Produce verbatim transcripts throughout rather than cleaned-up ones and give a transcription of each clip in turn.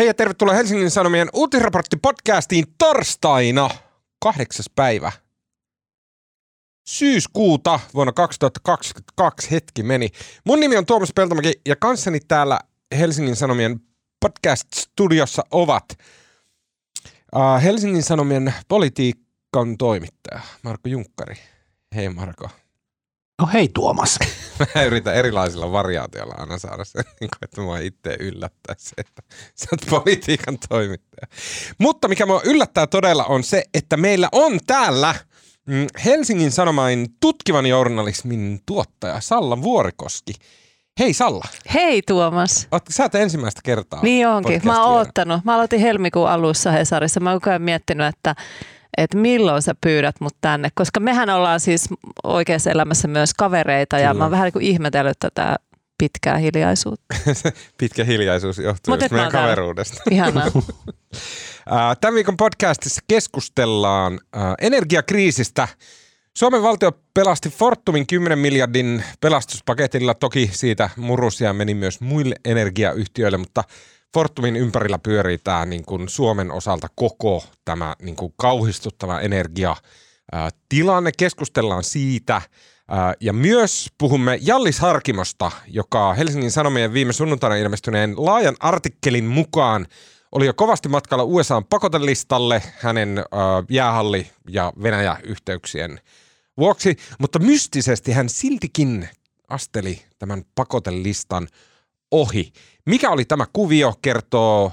Hei ja tervetuloa Helsingin Sanomien uutisraporttipodcastiin torstaina kahdeksas päivä syyskuuta vuonna kaksituhattakaksikymmentäkaksi. Hetki meni. Mun nimi on Tuomas Peltomäki ja kanssani täällä Helsingin Sanomien podcast-studiossa ovat uh, Helsingin Sanomien politiikan toimittaja Marko Junkkari. Hei Marko. No hei Tuomas. Mä yritän erilaisilla variaatioilla aina saada sen, että mua itse yllättää se, että sä oot politiikan toimittaja. Mutta mikä mua yllättää todella on se, että meillä on täällä Helsingin Sanomain tutkivan journalismin tuottaja Salla Vuorikoski. Hei Salla. Hei Tuomas. Sä oot ensimmäistä kertaa. Niin onkin. Mä oon oottanut. Mä aloitin helmikuun alussa Hesarissa. Mä oon koko ajan miettinyt, että että milloin sä pyydät mut tänne, koska mehän ollaan siis oikeassa elämässä myös kavereita. Kyllä. Ja mä oon vähän niin kuin ihmetellyt tätä pitkää hiljaisuutta. Pitkä hiljaisuus johtuu just meidän kaveruudesta. Ihanaa. Tämän viikon podcastissa keskustellaan energiakriisistä. Suomen valtio pelasti Fortumin kymmenen miljardin pelastuspaketilla. Toki siitä murusia meni myös muille energiayhtiöille, mutta Fortumin ympärillä pyörii tämä niin kuin Suomen osalta koko tämä niin kuin kauhistuttava energiatilanne. Keskustellaan siitä ja myös puhumme Hjallis Harkimosta, joka Helsingin Sanomien viime sunnuntaina ilmestyneen laajan artikkelin mukaan oli jo kovasti matkalla U S A:n pakotelistalle hänen jäähalli- ja Venäjä-yhteyksien vuoksi, mutta mystisesti hän siltikin asteli tämän pakotelistan ohi. Mikä oli tämä kuvio, kertoo äh,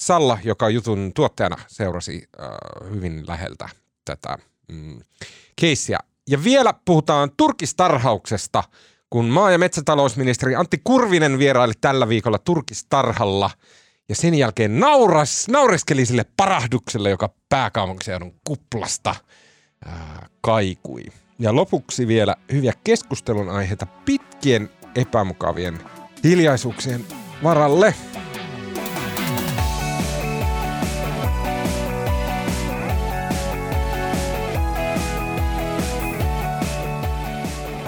Salla, joka jutun tuottajana seurasi äh, hyvin läheltä tätä mm, keissiä. Ja vielä puhutaan turkistarhauksesta, kun maa- ja metsätalousministeri Antti Kurvinen vieraili tällä viikolla turkistarhalla ja sen jälkeen nauras, naureskeli sille parahdukselle, joka pääkaupunkiseudun kuplasta äh, kaikui. Ja lopuksi vielä hyviä keskustelun aiheita pitkien epämukavien hiljaisuuksien varalle.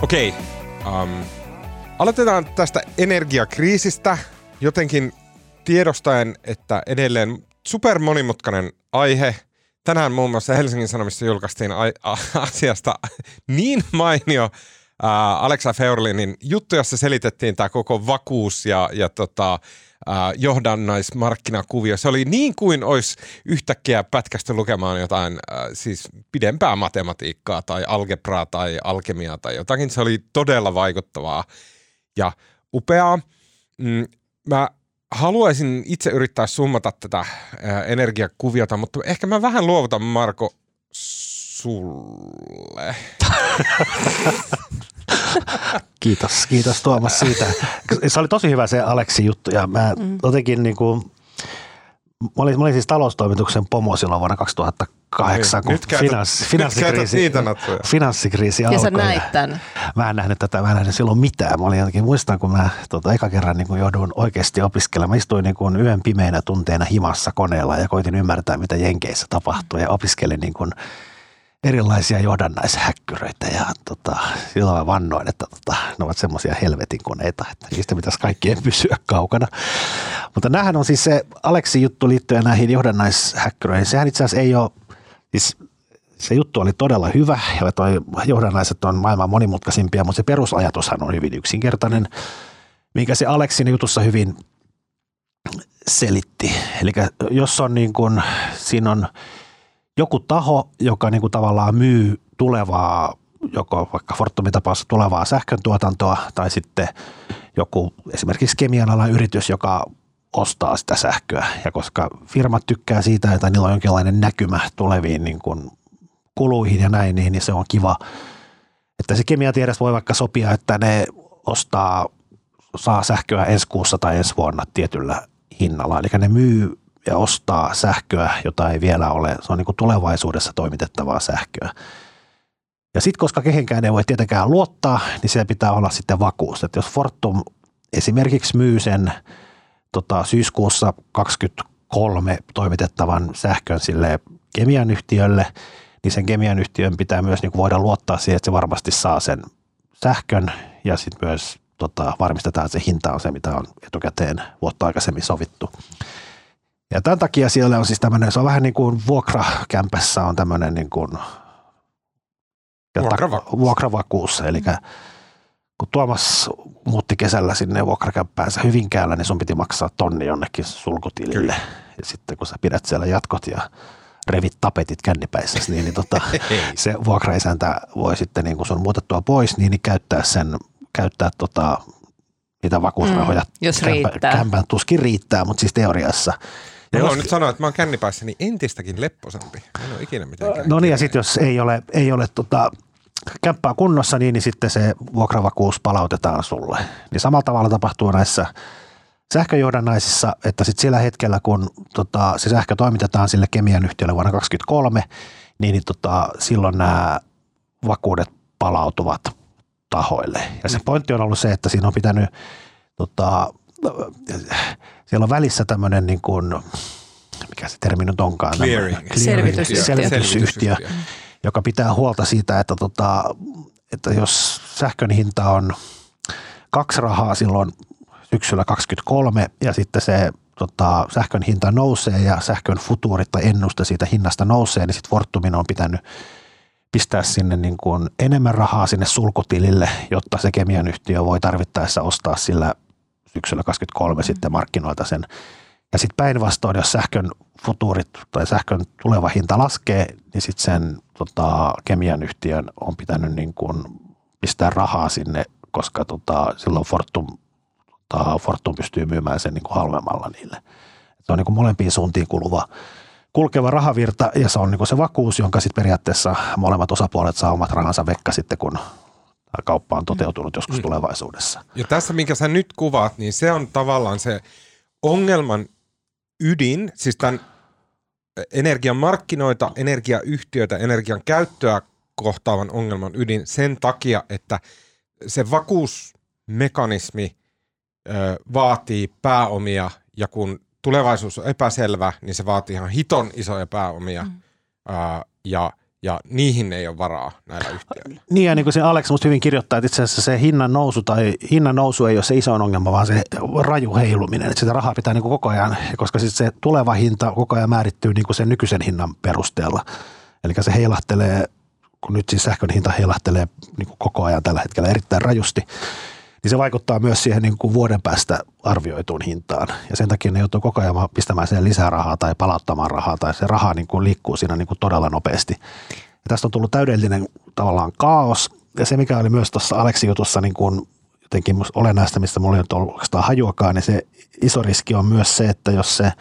Okei. Um, aloitetaan tästä energiakriisistä jotenkin tiedostaen, että edelleen supermonimutkainen aihe. Tänään muun muassa Helsingin Sanomissa julkaistiin a- a- asiasta niin mainio Alexa Feurlinin juttu, jossa selitettiin tämä koko vakuus ja, ja tota, johdannaismarkkinakuvio. Se oli niin kuin olisi yhtäkkiä pätkästy lukemaan jotain siis pidempää matematiikkaa tai algebraa tai alkemiaa tai jotakin. Se oli todella vaikuttavaa ja upeaa. Mä haluaisin itse yrittää summata tätä energiakuviota, mutta ehkä mä vähän luovutan, Marko, sulle. Kiitos, kiitos Tuomas siitä. Se oli tosi hyvä se Aleksi juttu ja mä mm. jotenkin niin kuin, mä olin, mä olin siis taloustoimituksen pomo silloin vuonna kaksituhattakahdeksan, kun käytät, finanssi, finanssikriisi, finanssikriisi alkoi. Ja sä näit tämän. Mä en nähnyt tätä, mä en nähnyt silloin mitään. Mä olin jotenkin, muistan kun mä tota, eka kerran niin kuin jouduin oikeasti opiskelemaan. Mä istuin niin kuin yön pimeinä tunteina himassa koneella ja koitin ymmärtää, mitä Jenkeissä tapahtuu ja opiskelin niin kuin erilaisia johdannaishäkkyröitä ja tota, silloin mä vannoin, että tota, ne ovat semmoisia helvetin koneita, että niistä pitäisi kaikkien pysyä kaukana. Mutta näähän on siis se Aleksin juttu liittyen näihin johdannaishäkkyröihin. Sehän itse asiassa ei ole, siis se juttu oli todella hyvä ja toi johdannaiset on maailman monimutkaisimpia, mutta se perusajatushan on hyvin yksinkertainen, minkä se Aleksin jutussa hyvin selitti. Eli jos on niin kuin, siinä on joku taho, joka niin kuin tavallaan myy tulevaa, joko vaikka Fortumin tapauksessa tulevaa sähköntuotantoa tai sitten joku esimerkiksi kemian alan yritys, joka ostaa sitä sähköä. Ja koska firmat tykkää siitä, että niillä on jonkinlainen näkymä tuleviin niin kuin kuluihin ja näin, niin se on kiva. Että se kemiatiedes voi vaikka sopia, että ne ostaa, saa sähköä ensi kuussa tai ensi vuonna tietyllä hinnalla. Eli ne myy ja ostaa sähköä, jota ei vielä ole. Se on niin kuin tulevaisuudessa toimitettavaa sähköä. Ja sitten, koska kehenkään ei voi tietenkään luottaa, niin siellä pitää olla sitten vakuus. Että jos Fortum esimerkiksi myy sen tota, syyskuussa kaksikymmentäkolme toimitettavan sähkön sille kemian yhtiölle, niin sen kemian yhtiön pitää myös niin kuin voida luottaa siihen, että se varmasti saa sen sähkön ja sitten myös tota, varmistetaan, että se hinta on se, mitä on etukäteen vuotta aikaisemmin sovittu. Ja tämän takia siellä on siis tämmöinen, se on vähän niin kuin vuokrakämpässä on tämmöinen niin kuin vuokravakuus. vuokravakuus. Eli kun Tuomas muutti kesällä sinne vuokrakämppäänsä Hyvinkäällä, niin sun piti maksaa tonni jonnekin sulkutilille. Ja sitten kun sä pidät siellä jatkot ja revit tapetit kännipäissäsi, niin, niin tota, se vuokraisäntä voi sitten, niin kun se on muutettua pois, niin, niin käyttää sen, käyttää tota, niitä vakuusrahoja. Mm, jos kämpä, riittää. Kämpän tuskin riittää, mutta siis teoriassa. Ja jos, nyt sanoa, että mä oon kännipäissä, niin entistäkin lepposampi. Mä en ole ikinä mitään kännipäissä. No niin, ja sitten jos ei ole, ei ole tota, kämppää kunnossa, niin, niin sitten se vuokravakuus palautetaan sulle. Niin samalla tavalla tapahtuu näissä sähköjohdannaisissa, että sitten sillä hetkellä, kun tota, se sähkö toimitetaan sille kemian yhtiölle vuonna kaksituhattakaksikymmentäkolme, niin, niin tota, silloin nämä vakuudet palautuvat tahoille. Ja se pointti on ollut se, että siinä on pitänyt, tota, siellä on välissä tämmöinen niin kuin, mikä se termi nyt onkaan? Clearing. Clearing. Selvitysyhtiö. Selvitysyhtiö, joka pitää huolta siitä, että, tota, että jos sähkön hinta on kaksi rahaa silloin syksyllä kaksikymmentäkolme ja sitten se tota, sähkön hinta nousee ja sähkön futuurit tai ennuste siitä hinnasta nousee, niin sitten Fortumin on pitänyt pistää sinne niin kuin enemmän rahaa sinne sulkutilille, jotta se kemian yhtiö voi tarvittaessa ostaa sillä syksyllä kaksikymmentäkolme sitten markkinoilta sen. Ja sitten päinvastoin, jos sähkön futuurit tai sähkön tuleva hinta laskee, niin sitten sen tota, kemian yhtiön on pitänyt niin kuin pistää rahaa sinne, koska tota, silloin Fortum, tota, Fortum pystyy myymään sen niin kuin halvemmalla niille. Se on niin kuin molempiin suuntiin kuluva kulkeva rahavirta, ja se on niin kuin se vakuus, jonka sitten periaatteessa molemmat osapuolet saa omat rahansa vekka sitten, kun kauppa on toteutunut joskus mm. tulevaisuudessa. Ja tässä, minkä sä nyt kuvaat, niin se on tavallaan se ongelman ydin, siis tämän energian markkinoita, energiayhtiöitä, energian käyttöä kohtaavan ongelman ydin sen takia, että se vakuusmekanismi ö, vaatii pääomia, ja kun tulevaisuus on epäselvä, niin se vaatii ihan hiton isoja pääomia mm. ää, ja, ja niihin ei ole varaa näillä yhtiöillä. Niin ja niin kuin se Alex musta hyvin kirjoittaa, että itse asiassa se hinnan nousu, tai hinnan nousu ei ole se iso ongelma, vaan se raju heiluminen. Että sitä rahaa pitää niin kuin koko ajan, koska siis se tuleva hinta koko ajan määrittyy niin kuin sen nykyisen hinnan perusteella. Eli se heilahtelee, kun nyt siis sähkön hinta heilahtelee niin kuin koko ajan tällä hetkellä erittäin rajusti, niin se vaikuttaa myös siihen niin kuin vuoden päästä arvioituun hintaan. Ja sen takia ne joutuu koko ajan pistämään siihen lisää rahaa tai palauttamaan rahaa, tai se raha niin kuin liikkuu siinä niin kuin todella nopeasti. Ja tästä on tullut täydellinen tavallaan kaos. Ja se, mikä oli myös tuossa Aleksin jutussa niin kuin jotenkin olennaista, mistä mulla ei nyt ollut oikeastaan hajuakaan, niin se iso riski on myös se, että jos se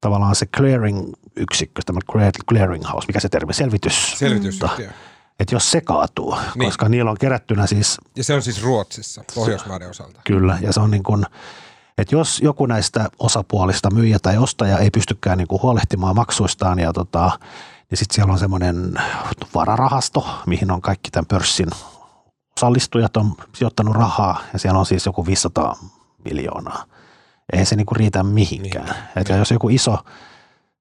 tavallaan se clearing-yksikkö, tämä clearinghouse, mikä se termi, selvitys. Selvitysyhtiö. Että jos se kaatuu, niin. Koska niillä on kerättynä siis... Ja se on siis Ruotsissa, Pohjoismaiden osalta. Kyllä, ja se on niin kuin, että jos joku näistä osapuolista myyjä tai ostaja ei pystykään niin kuin huolehtimaan maksuistaan, ja tota, niin sitten siellä on semmoinen vararahasto, mihin on kaikki tämän pörssin osallistujat on sijoittanut rahaa, ja siellä on siis joku viisisataa miljoonaa. Eihän se niin kuin riitä mihinkään. Niin. Että niin. Jos joku iso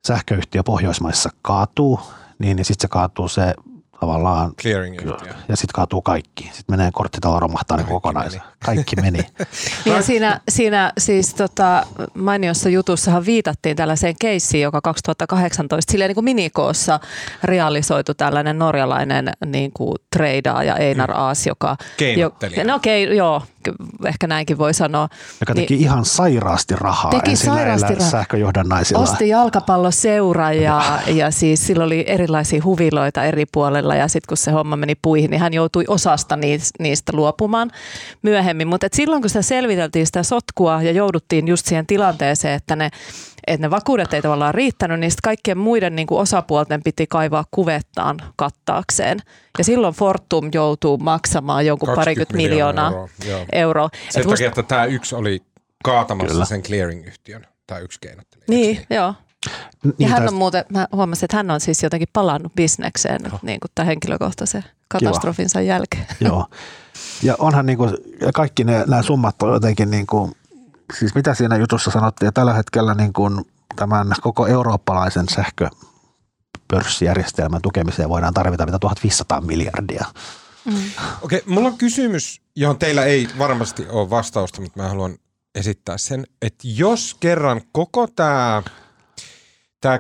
sähköyhtiö Pohjoismaissa kaatuu, niin, niin sitten se kaatuu se... Tavallaan, ja sitten kaatuu kaikki. Sitten menee korttitalo romahtaa niin kokonaisen. Kaikki meni. Ja siinä, siinä siis tota, mainiossa jutussahan viitattiin tällaiseen keissiin, joka kaksituhattakahdeksantoista silleen niin kuin minikoossa realisoitu tällainen norjalainen niin kuin treidaaja Einar Aas, joka... Keinottelija. Jo, no okei, okay, joo. Ehkä näinkin voi sanoa. Joka teki niin, ihan sairaasti rahaa. Teki sairaasti rahaa. Sähköjohdannaisilla. Osti jalkapalloseuraa ja, ja siis sillä oli erilaisia huviloita eri puolella ja sitten kun se homma meni puihin, niin hän joutui osasta niistä luopumaan myöhemmin. Mutta silloin kun sitä selviteltiin sitä sotkua ja jouduttiin just siihen tilanteeseen, että ne, että ne vakuudet ei tavallaan riittänyt, niin kaikkien muiden niin kuin osapuolten piti kaivaa kuvettaan kattaakseen. Ja silloin Fortum joutuu maksamaan jonkun parikymmentä miljoonaa euroa. euroa. Sen takia, musta... että tämä yksi oli kaatamassa Kyllä. sen clearing-yhtiön, tämä yksi keinottelija. Niin, niin, joo. Ja niin, hän on muuten, mä huomasin, että hän on siis jotenkin palannut bisnekseen no. niin kuin tämän henkilökohtaisen katastrofinsa Kiva. jälkeen. Joo. Ja onhan niin kuin, kaikki ne, nämä summat on jotenkin niin kuin, siis mitä siinä jutussa sanottiin, ja tällä hetkellä niin kuin tämän koko eurooppalaisen sähköpörssijärjestelmän tukemiseen voidaan tarvita mitä tuhatviisisataa miljardia. Mm. Okei, mulla on kysymys, johon teillä ei varmasti ole vastausta, mutta mä haluan esittää sen, että jos kerran koko tämä tämä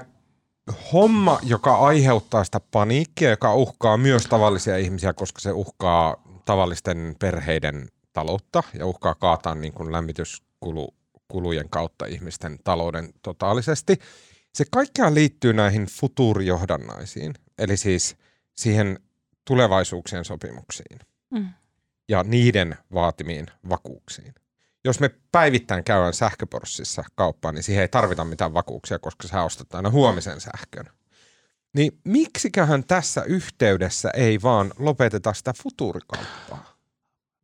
homma, joka aiheuttaa sitä paniikkia, joka uhkaa myös tavallisia ihmisiä, koska se uhkaa tavallisten perheiden taloutta ja uhkaa kaataa niin kuin lämmityskulujen kautta ihmisten talouden totaalisesti. Se kaikkea liittyy näihin futuurijohdannaisiin, eli siis siihen tulevaisuuksien sopimuksiin mm. ja niiden vaatimiin vakuuksiin. Jos me päivittäin käydään sähköpörssissä kauppaan, niin siihen ei tarvita mitään vakuuksia, koska sä ostat aina huomisen sähkön. Niin miksiköhän tässä yhteydessä ei vaan lopeteta sitä futuurikauppaa?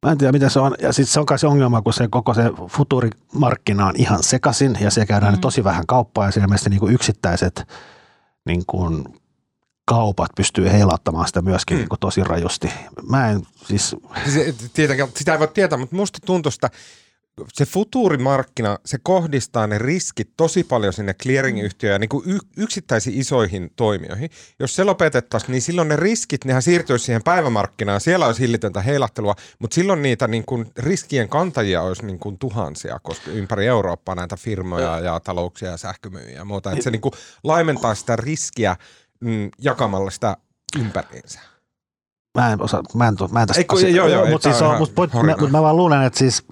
Mä en tiedä, mitä se on. Ja sitten se on kai se ongelma, kun se koko se futuurimarkkina on ihan sekaisin ja siellä käydään mm. tosi vähän kauppaa ja siellä mielestäni niinku yksittäiset niinku kaupat pystyy heilauttamaan sitä myöskin mm. niinku tosi rajusti. Mä en siis... Tietenkään, sitä ei voi tietää, mutta musta tuntuu sitä... Se futuurimarkkina, se kohdistaa ne riskit tosi paljon sinne clearing-yhtiöön ja niin kuin yksittäisiin isoihin toimijoihin. Jos se lopetettaisiin, niin silloin ne riskit, nehän siirtyisi siihen päivämarkkinaan. Siellä olisi hillitöntä heilahtelua, mutta silloin niitä niin kuin riskien kantajia olisi niin kuin tuhansia, koska ympäri Eurooppaa näitä firmoja ja talouksia ja sähkömyyjiä ja muuta. Että se niin kuin laimentaa sitä riskiä mm, jakamalla sitä ympäriinsä. Mä en osaa, mä en, mä en tästä Eiku, asiaa, joo, joo, mutta siis on, mä, mä vaan luulen, että siis...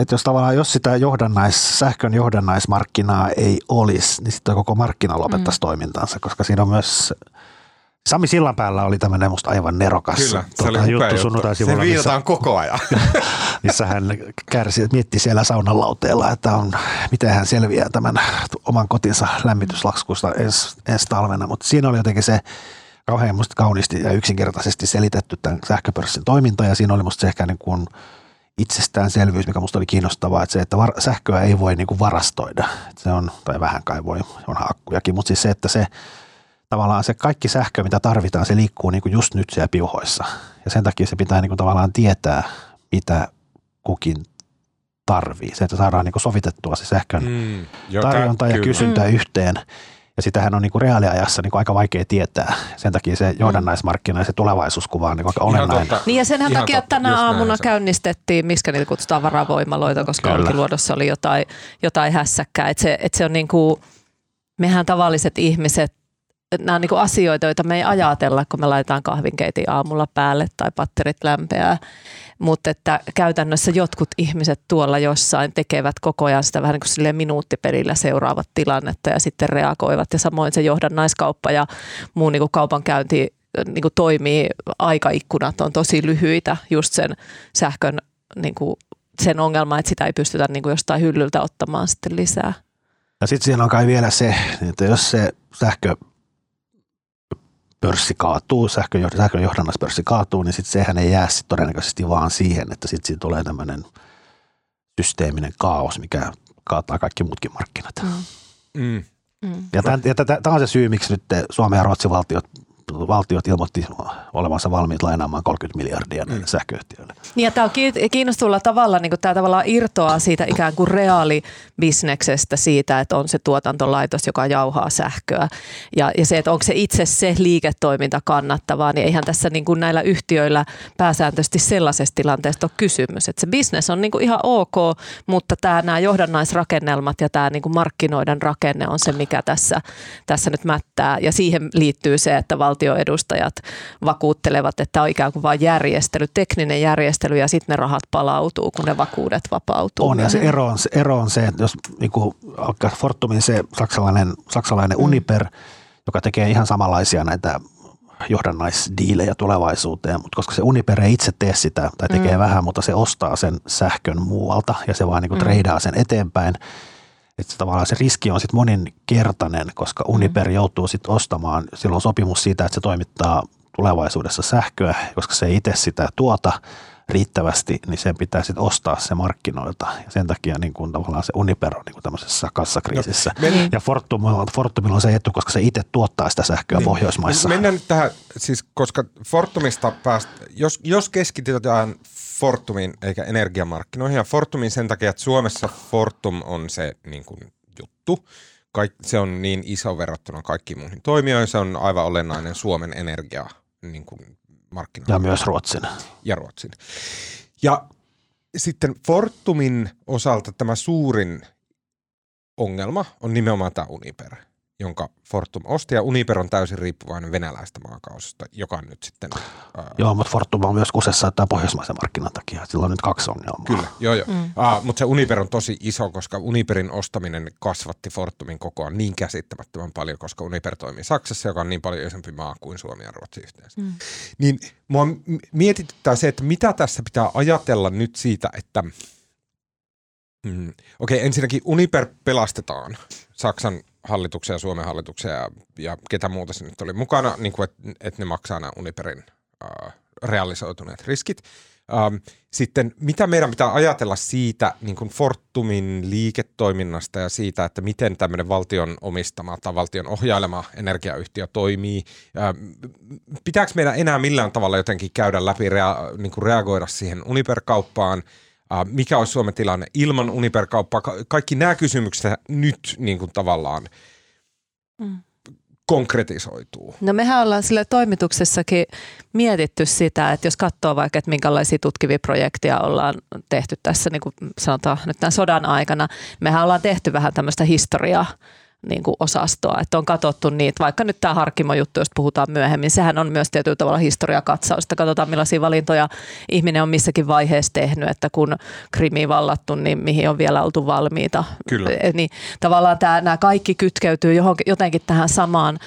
Että jos tavallaan, jos sitä johdannais, sähkön johdannaismarkkinaa ei olisi, niin sitten koko markkina lopettaisi mm. toimintansa, koska siinä on myös, Sami Sillanpäällä oli tämmöinen musta aivan nerokas Kyllä, tuota, se juttu sunnuntaisivulla. Se viitataan missä, koko ajan. Missä hän kärsi, mietti siellä saunan lauteella, että on, miten hän selviää tämän oman kotinsa lämmityslaskusta ens, ensi talvena, mutta siinä oli jotenkin se, kauhean musta kauniisti ja yksinkertaisesti selitetty tämän sähköpörssin toiminta ja siinä oli musta se ehkä niin kuin itsestäänselvyys, mikä musta oli kiinnostavaa, että se, että var- sähköä ei voi niinku varastoida. Et se on, tai vähän kai voi, onhan akkujakin, mutta siis se, että se tavallaan se kaikki sähkö, mitä tarvitaan, se liikkuu niinku just nyt siellä piuhoissa. Ja sen takia se pitää niinku tavallaan tietää, mitä kukin tarvii. Se, että saadaan niinku sovitettua se sähkön mm, tarjonta ja kysyntä mm. yhteen. Ja sitähän on niinku reaaliajassa niinku aika vaikea tietää. Sen takia se johdannaismarkkina ja se tulevaisuuskuva on niinku aika olennainen. Niin ja senhän takia totta, tänä aamuna käynnistettiin, miskä niitä kutsutaan varavoimaloita, koska Olkiluodossa oli jotain, jotain hässäkkää. Että se, et se on niinku, mehän tavalliset ihmiset, nämä on niinku asioita, joita me ei ajatella, kun me laitetaan kahvinkeitin aamulla päälle tai patterit lämpeää. Mutta että käytännössä jotkut ihmiset tuolla jossain tekevät koko ajan sitä vähän niin kuin silleen minuuttipelillä seuraavat tilannetta ja sitten reagoivat. Ja samoin se johdannaiskauppa ja muu niin kuin kaupankäynti niin kuin toimii, aikaikkunat on tosi lyhyitä just sen sähkön, niin kuin sen ongelma, että sitä ei pystytä niin kuin jostain hyllyltä ottamaan sitten lisää. Ja sitten siellä on kai vielä se, että jos se sähkö... pörssi kaatuu, sähkön johdannaispörssi kaatuu, niin sitten sehän ei jää sit todennäköisesti vaan siihen, että sitten siinä tulee tämmöinen systeeminen kaos, mikä kaataa kaikki muutkin markkinat. Mm. Mm. Ja tämä on se syy, miksi nyt Suomen ja Ruotsin valtiot, valtiot ilmoitti olevansa valmiit lainaamaan kolmekymmentä miljardia näille mm. sähköyhtiöille. Niin ja tämä on kiinnostavalla tavalla, niin tämä tavallaan irtoaa siitä ikään kuin reaalibisneksestä siitä, että on se tuotantolaitos, joka jauhaa sähköä. Ja, ja se, että onko se itse se liiketoiminta kannattavaa, niin eihän tässä niin kuin näillä yhtiöillä pääsääntöisesti sellaisesta tilanteesta ole kysymys. Että se bisnes on niin kuin ihan ok, mutta tämä, nämä johdannaisrakennelmat ja tämä niin kuin markkinoiden rakenne on se, mikä tässä, tässä nyt mättää. Ja siihen liittyy se, että valtioedustajat vakuuttelevat, että on ikään kuin vain järjestely, tekninen järjestely ja sitten ne rahat palautuu, kun ne vakuudet vapautuu. On ja se ero on se, ero on se että jos niin kuin alkaa Fortumin se saksalainen, saksalainen mm. Uniper, joka tekee ihan samanlaisia näitä johdannaisdiilejä tulevaisuuteen, mutta koska se Uniper ei itse tee sitä tai tekee mm. vähän, mutta se ostaa sen sähkön muualta ja se vaan niin kuin mm. treidaa sen eteenpäin. Että se, tavallaan se riski on sitten moninkertainen, koska Uniper joutuu sitten ostamaan, silloin sopimus siitä, että se toimittaa tulevaisuudessa sähköä, koska se ei itse sitä tuota riittävästi, niin sen pitää sitten ostaa se markkinoilta. Ja sen takia niin kun tavallaan se Uniper on niin kun tämmöisessä kassakriisissä. No, men... Ja Fortum, Fortumilla on se etu, koska se itse tuottaa sitä sähköä niin, Pohjoismaissa. Mennään nyt tähän, siis koska Fortumista päästä, jos, jos keskitytään Fortumin eikä energiamarkkinoihin ja Fortumin sen takia, että Suomessa Fortum on se niin kuin, juttu. Kaik, se on niin iso verrattuna kaikkiin muihin toimijoihin. Se on aivan olennainen Suomen energia niin kuin, markkinoilla. Ja myös Ruotsin. Ja Ruotsin. Ja sitten Fortumin osalta tämä suurin ongelma on nimenomaan tämä Uniper. jonka Fortum osti, ja Uniper on täysin riippuvainen venäläistä maakaasusta, joka nyt sitten... Ää... Joo, mutta Fortum on myös kusessa tämä pohjoismaisen markkinan takia, sillä on nyt kaksi ongelmaa. Kyllä, joo joo. Mm. Ah, mutta se Uniper on tosi iso, koska Uniperin ostaminen kasvatti Fortumin kokoa niin käsittämättömän paljon, koska Uniper toimii Saksassa, joka on niin paljon isompi maa kuin Suomi ja Ruotsi yhteensä. Mm. Niin mua mietityttää se, että mitä tässä pitää ajatella nyt siitä, että... Mm. Okei, okay, ensinnäkin Uniper pelastetaan Saksan hallituksia, Suomen hallituksia ja, ja ketä muuta se nyt oli mukana, niin kuin että et ne maksaa nämä Uniperin äh, realisoituneet riskit. Ähm, sitten mitä meidän pitää ajatella siitä niin kuin Fortumin liiketoiminnasta ja siitä, että miten tämmöinen valtion omistama tai valtion ohjailema energiayhtiö toimii. Ähm, pitääkö meidän enää millään tavalla jotenkin käydä läpi, rea- niin kuin reagoida siihen Uniper-kauppaan? Mikä olisi Suomen tilanne ilman Uniper-kauppaa? Kaikki nämä kysymykset nyt niin kuin tavallaan mm. konkretisoituu. No mehän ollaan sillä toimituksessakin mietitty sitä, että jos katsoo vaikka, että minkälaisia tutkivia projekteja ollaan tehty tässä, niin kuin sanotaan nyt tämän sodan aikana, mehän ollaan tehty vähän tämmöistä historiaa. Niin kuin osastoa, että on katsottu niitä, vaikka nyt tämä Harkimo-juttu, josta puhutaan myöhemmin, sehän on myös tietyllä tavalla historiakatsausta, katsotaan millaisia valintoja ihminen on missäkin vaiheessa tehnyt, että kun Krimi vallattu, niin mihin on vielä oltu valmiita. Kyllä. Niin tavallaan tämä, nämä kaikki kytkeytyy johonkin, jotenkin tähän samaan,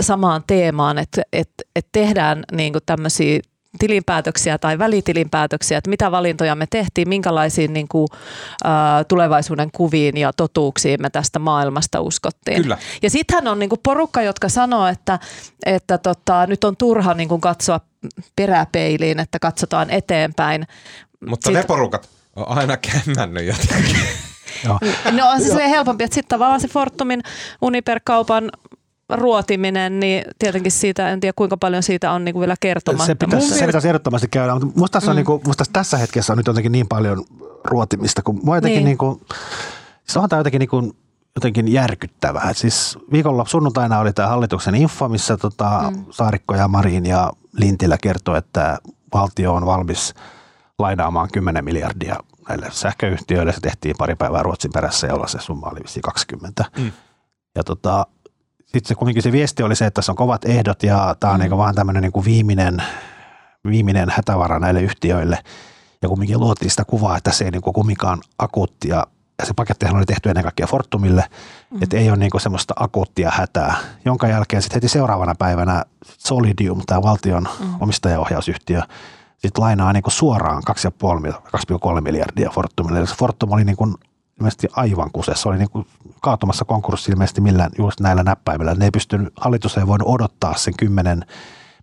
samaan teemaan, että, että, että tehdään niin kuin tämmöisiä tilinpäätöksiä tai välitilinpäätöksiä, että mitä valintoja me tehtiin, minkälaisiin niin kuin, ä, tulevaisuuden kuviin ja totuuksiin me tästä maailmasta uskottiin. Kyllä. Ja sittenhän on niin kuin porukka, jotka sanoo, että, että tota, nyt on turha niin kuin katsoa peräpeiliin, että katsotaan eteenpäin. Mutta Sit... ne porukat on aina kämmännyt jotenkin. no. no on siis helpompi, että sitten tavallaan se Fortumin Uniper-kaupan ruotiminen, niin tietenkin siitä, en tiedä kuinka paljon siitä on niin kuin vielä kertomatta. Se pitäisi, se pitäisi ehdottomasti käydä, mutta musta tässä, mm. niin kuin, musta tässä hetkessä on nyt jotenkin niin paljon ruotimista, kun mua jotenkin, niin. niin kuin, siis onhan tämä jotenkin, niin kuin, jotenkin järkyttävää. Et siis viikolla sunnuntaina oli tämä hallituksen info, missä tota, mm. Saarikko ja Marin ja Lintilä kertoi, että valtio on valmis lainaamaan kymmenen miljardia näille sähköyhtiöille. Se tehtiin pari päivää Ruotsin perässä, jolla se summa oli vissiin kaksikymmentä. Mm. Ja tota... Sitten se, kuitenkin se viesti oli se, että tässä on kovat ehdot ja tämä on niin vaan tämmöinen niin viimeinen, viimeinen hätävara näille yhtiöille. Ja kumminkin luotiin sitä kuvaa, että se ei niin kumminkaan akuutti. Ja se pakettihan oli tehty ennen kaikkea Fortumille, mm-hmm. että ei ole niin semmoista akuuttia hätää. Jonka jälkeen sitten heti seuraavana päivänä Solidium, tämä valtion mm-hmm. omistajaohjausyhtiö, sitten lainaa niin suoraan kaksi pilkku kolme miljardia Fortumille. Eli Fortum oli niin kuin ilmeisesti aivan kusessa. Se oli niin kuin kaatumassa konkurssi ilmeisesti millään just näillä näppäimillä. Ne ei pystynyt, hallitus ei voinut odottaa sen kymmenen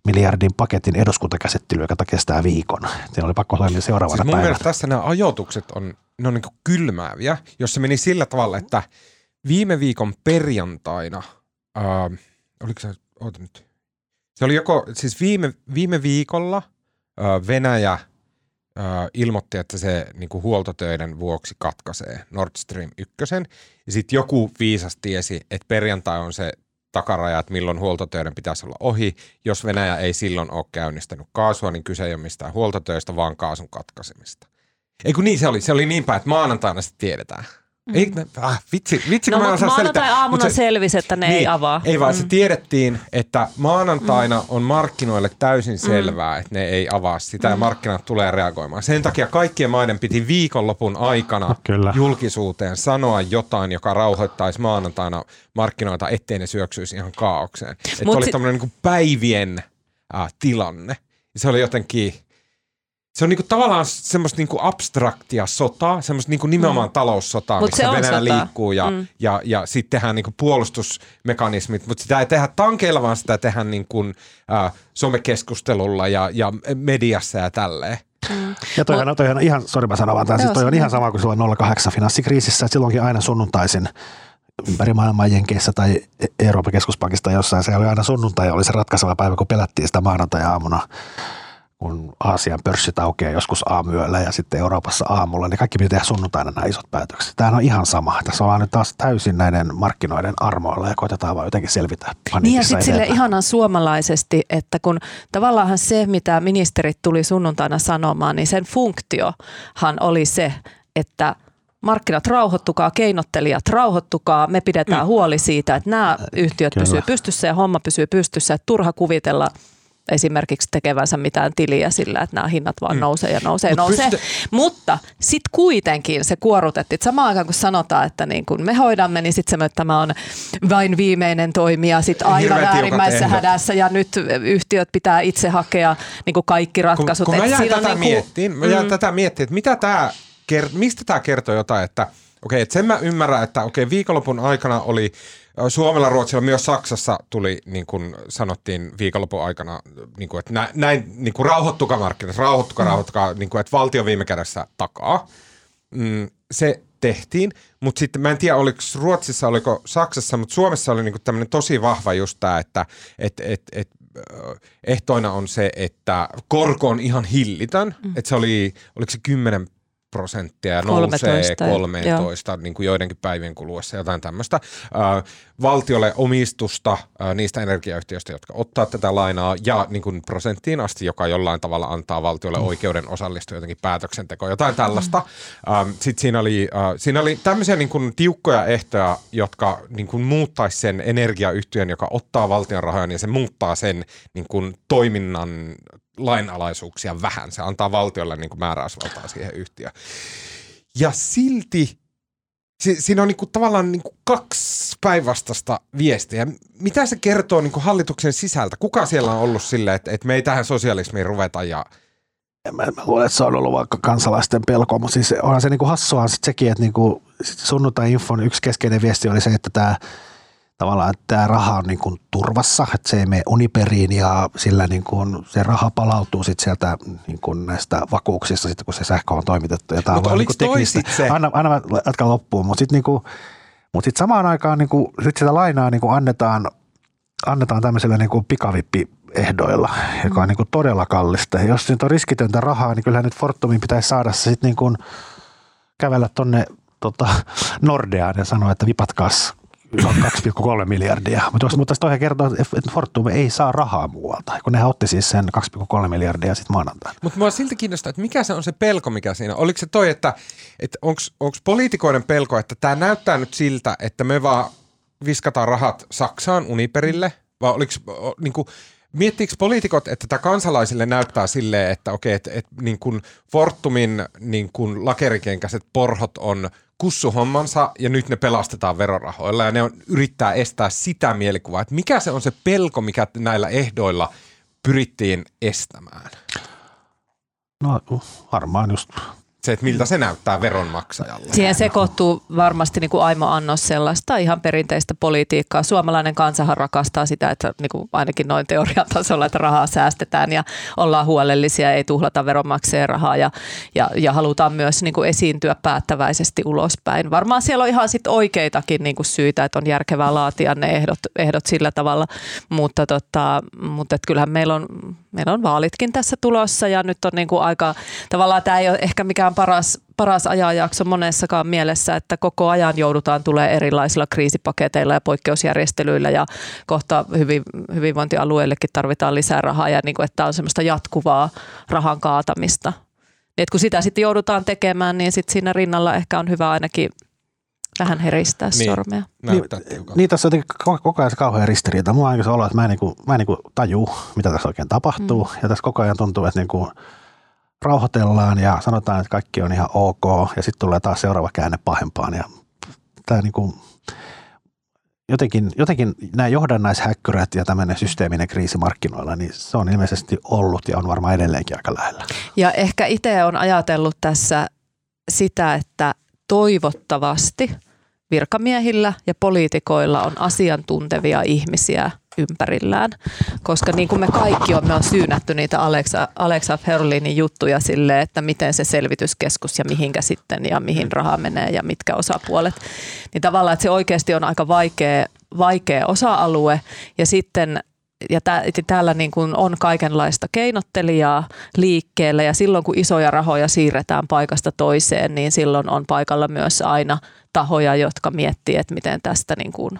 miljardin paketin eduskuntakäsittelyä, joka kestää viikon. Siinä oli pakko saada seuraavana siis mun päivänä. Mielestä tässä nämä ajoitukset on, ne on niin kuin kylmääviä, jos se meni sillä tavalla, että viime viikon perjantaina, ää, oliko se, oota nyt, se oli joko, siis viime, viime viikolla ää, Venäjä ilmoitti, että se niinku huoltotöiden vuoksi katkaisee Nord Stream yksi. Ja sitten joku viisas tiesi, että perjantai on se takaraja, että milloin huoltotöiden pitäisi olla ohi. Jos Venäjä ei silloin ole käynnistänyt kaasua, niin kyse ei ole mistään huoltotöistä, vaan kaasun katkaisemista. Eiku niin se oli? Se oli niin päin, että maanantaina se tiedetään. Mm. Ei, äh, vitsi, vitsi no, kun mä osaan selittää. No maanantai-aamuna se, selvisi, että ne niin, ei avaa. Ei vaan, mm. se tiedettiin, että maanantaina mm. on markkinoille täysin selvää, mm. että ne ei avaa sitä mm. ja markkinat tulee reagoimaan. Sen takia kaikkien maiden piti viikonlopun aikana Kyllä. julkisuuteen sanoa jotain, joka rauhoittaisi maanantaina markkinoita, ettei ne syöksyisi ihan kaaukseen. Että oli si- tämmöinen niin päivien äh, tilanne. Se oli jotenkin... Se on niinku tavallaan semmoista niinku abstraktia sotaa, semmoista niinku nimenomaan mm. taloussotaa, mut missä Venäjä liikkuu ja, mm. ja, ja sitten tehdään niinku puolustusmekanismit, mutta sitä ei tehdä tankeilla, vaan sitä tehdään niinku, äh, somekeskustelulla ja, ja mediassa ja tälleen. Mm. Ja toihan on no, ihan, sori mä sanon vaan tämän, siis toi on ihan sama kuin silloin nolla kahdeksan finanssikriisissä, että silloinkin aina sunnuntaisin ympäri maailmaa Jenkeissä tai Euroopan keskuspankista jossain, se oli aina sunnuntai, oli se ratkaiseva päivä, kun pelättiin sitä maanantai-aamuna. Kun Aasian pörssit aukeaa joskus aamuyöllä ja sitten Euroopassa aamulla, niin kaikki pitää tehdä sunnuntaina nämä isot päätökset. Tämähän on ihan sama. Tässä ollaan nyt taas täysin näiden markkinoiden armoilla ja koitetaan vaan jotenkin selvitä. Niin ja sitten sille ihanan suomalaisesti, että kun tavallaan se, mitä ministerit tuli sunnuntaina sanomaan, niin sen funktiohan oli se, että markkinat rauhoittukaa, keinottelijat rauhoittukaa, me pidetään huoli siitä, että nämä yhtiöt Kyllä. pysyy pystyssä ja homma pysyy pystyssä, että turha kuvitella esimerkiksi tekevänsä mitään tiliä sillä, että nämä hinnat vaan nousee ja nousee ja nousee. Pystytä. Mutta sitten kuitenkin se kuorutettiin. Samaan aikaan kun sanotaan, että niin kun me hoidamme, niin sitten tämä on vain viimeinen toimija, sitten aivan äärimmäisessä hädässä ja nyt yhtiöt pitää itse hakea niin kuin kaikki ratkaisut. Kun, kun mä jään tätä niin miettiin, mä jään mm. tätä miettiin, että mitä tää, mistä tämä kertoo jotain, että okei, okay, että sen mä ymmärrän, että okei, okay, viikonlopun aikana oli Suomella, Ruotsilla, myös Saksassa tuli, niin kuin sanottiin viikonlopun aikana, niin kuin, että näin niin kuin rauhoittukaa markkinat, rauhoittukaa, rauhoittukaa, niin kuin, että valtio viime kädessä takaa. Mm, se tehtiin, mutta sitten mä en tiedä, oliko Ruotsissa, oliko Saksassa, mutta Suomessa oli niin kuin tämmöinen tosi vahva just tämä, että et, et, et, ehtoina on se, että korko on ihan hillitön, mm. että se oli, oliko se kymmenen prosenttia ja nousee kolmetoista niin kuin joidenkin päivien kuluessa, jotain tämmöistä. Äh, valtiolle omistusta äh, niistä energiayhtiöistä, jotka ottaa tätä lainaa ja niin kuin prosenttiin asti, joka jollain tavalla antaa valtiolle mm. oikeuden osallistua jotenkin päätöksentekoon, jotain tällaista. Ähm, Sitten siinä oli, äh, siinä oli tämmöisiä niin kuin tiukkoja ehtoja, jotka niin kuin muuttaisi sen energiayhtiön, joka ottaa valtion rahoja, niin se muuttaa sen niin kuin toiminnan lainalaisuuksia vähän. Se antaa valtiolle niin kuin määräysvaltaa siihen yhtiöön. Ja silti si- siinä on niin kuin tavallaan niin kuin kaksi päinvastaista viestiä. Mitä se kertoo niin kuin hallituksen sisältä? Kuka siellä on ollut silleen, että, että me ei tähän sosialismiin ruveta ja Mä, mä luulen, että se on ollut vaikka kansalaisten pelkoa, mutta siis onhan se niin kuin hassuahan sit sekin, että niin kuin sunnuntai-infon yksi keskeinen viesti oli se, että tämä tavallaan, että tämä raha on niin kuin turvassa, että se ei mene Uniperiin ja sillä niin kuin se raha palautuu sitten sieltä niin kuin näistä vakuuksista, sitten kun se sähkö on toimitettu. Ja tämä mutta on oliko niin kuin teknistä. Anna, anna jatkan loppuun, mutta sitten niin mut sit samaan aikaan niin kuin, sit sitä lainaa niin kuin annetaan, annetaan tämmöisellä niin kuin pikavippiehdoilla, joka on niin kuin todella kallista. Ja jos nyt on riskitöntä rahaa, niin kyllähän nyt Fortumin pitäisi saada se sitten niin kuin kävellä tuonne tota, Nordeaan ja sanoa, että vipatkaas kaksi pilkku kolme miljardia. Mutta toihan kertoo, että Fortum ei saa rahaa muualta, kun nehän otti siis sen kaksi pilkku kolme miljardia sitten maanantaina. Mutta minua silti kiinnostaa, että mikä se on se pelko, mikä siinä on. Oliko se toi, että, että onko poliitikoiden pelko, että tämä näyttää nyt siltä, että me vaan viskataan rahat Saksaan Uniperille? Vai oliko, niin kuin, miettiikö poliitikot, että tämä kansalaisille näyttää silleen, että okei, että, että niin kuin Fortumin niin kuin lakerikenkäiset porhot on kussuhommansa ja nyt ne pelastetaan verorahoilla ja ne on, yrittää estää sitä mielikuvaa, että mikä se on se pelko, mikä näillä ehdoilla pyrittiin estämään? No varmaan just se, että miltä se näyttää veronmaksajalle. Siihen sekoittuu varmasti niin kuin aimo annos sellaista ihan perinteistä politiikkaa. Suomalainen kansahan rakastaa sitä, että niin kuin ainakin noin teorian tasolla, että rahaa säästetään ja ollaan huolellisia, ei tuhlata veronmaksajien rahaa ja, ja, ja halutaan myös niin kuin esiintyä päättäväisesti ulospäin. Varmaan siellä on ihan sit oikeitakin niin kuin syitä, että on järkevää laatia ne ehdot, ehdot sillä tavalla, mutta, tota, mutta et kyllähän meillä on, meillä on vaalitkin tässä tulossa ja nyt on niin kuin aika, tavallaan tämä ei ole ehkä mikään Paras, paras ajanjakso monessakaan mielessä, että koko ajan joudutaan tulee erilaisilla kriisipaketeilla ja poikkeusjärjestelyillä ja kohta hyvin, hyvinvointialueillekin tarvitaan lisää rahaa ja niin kuin, että tämä on semmoista jatkuvaa rahan kaatamista. Et kun sitä sitten joudutaan tekemään, niin sitten siinä rinnalla ehkä on hyvä ainakin vähän heristää niin, sormea. Niin, niin tässä on koko ajan se kauhean ristiriita. Mulla on ainakin se olo, että mä en, niin kuin, mä en niin kuin tajuu, mitä tässä oikein tapahtuu mm. ja tässä koko ajan tuntuu, että niin kuin rauhoitellaan ja sanotaan, että kaikki on ihan ok ja sitten tulee taas seuraava käänne pahempaan. Ja tää niinku, jotenkin, jotenkin nämä johdannaishäkkyrät ja tämmöinen systeeminen kriisi markkinoilla, niin se on ilmeisesti ollut ja on varmaan edelleenkin aika lähellä. Ja ehkä itse on ajatellut tässä sitä, että toivottavasti virkamiehillä ja poliitikoilla on asiantuntevia ihmisiä ympärillään, koska niin kuin me kaikki on, me on syynätty niitä Alexa, Alexa Feurlinin juttuja sille, että miten se selvityskeskus ja mihinkä sitten ja mihin raha menee ja mitkä osapuolet. Niin tavallaan, että se oikeasti on aika vaikea, vaikea osa-alue ja sitten ja tää, täällä niin kuin on kaikenlaista keinottelijaa liikkeellä ja silloin kun isoja rahoja siirretään paikasta toiseen, niin silloin on paikalla myös aina tahoja, jotka miettii, että miten tästä niin kuin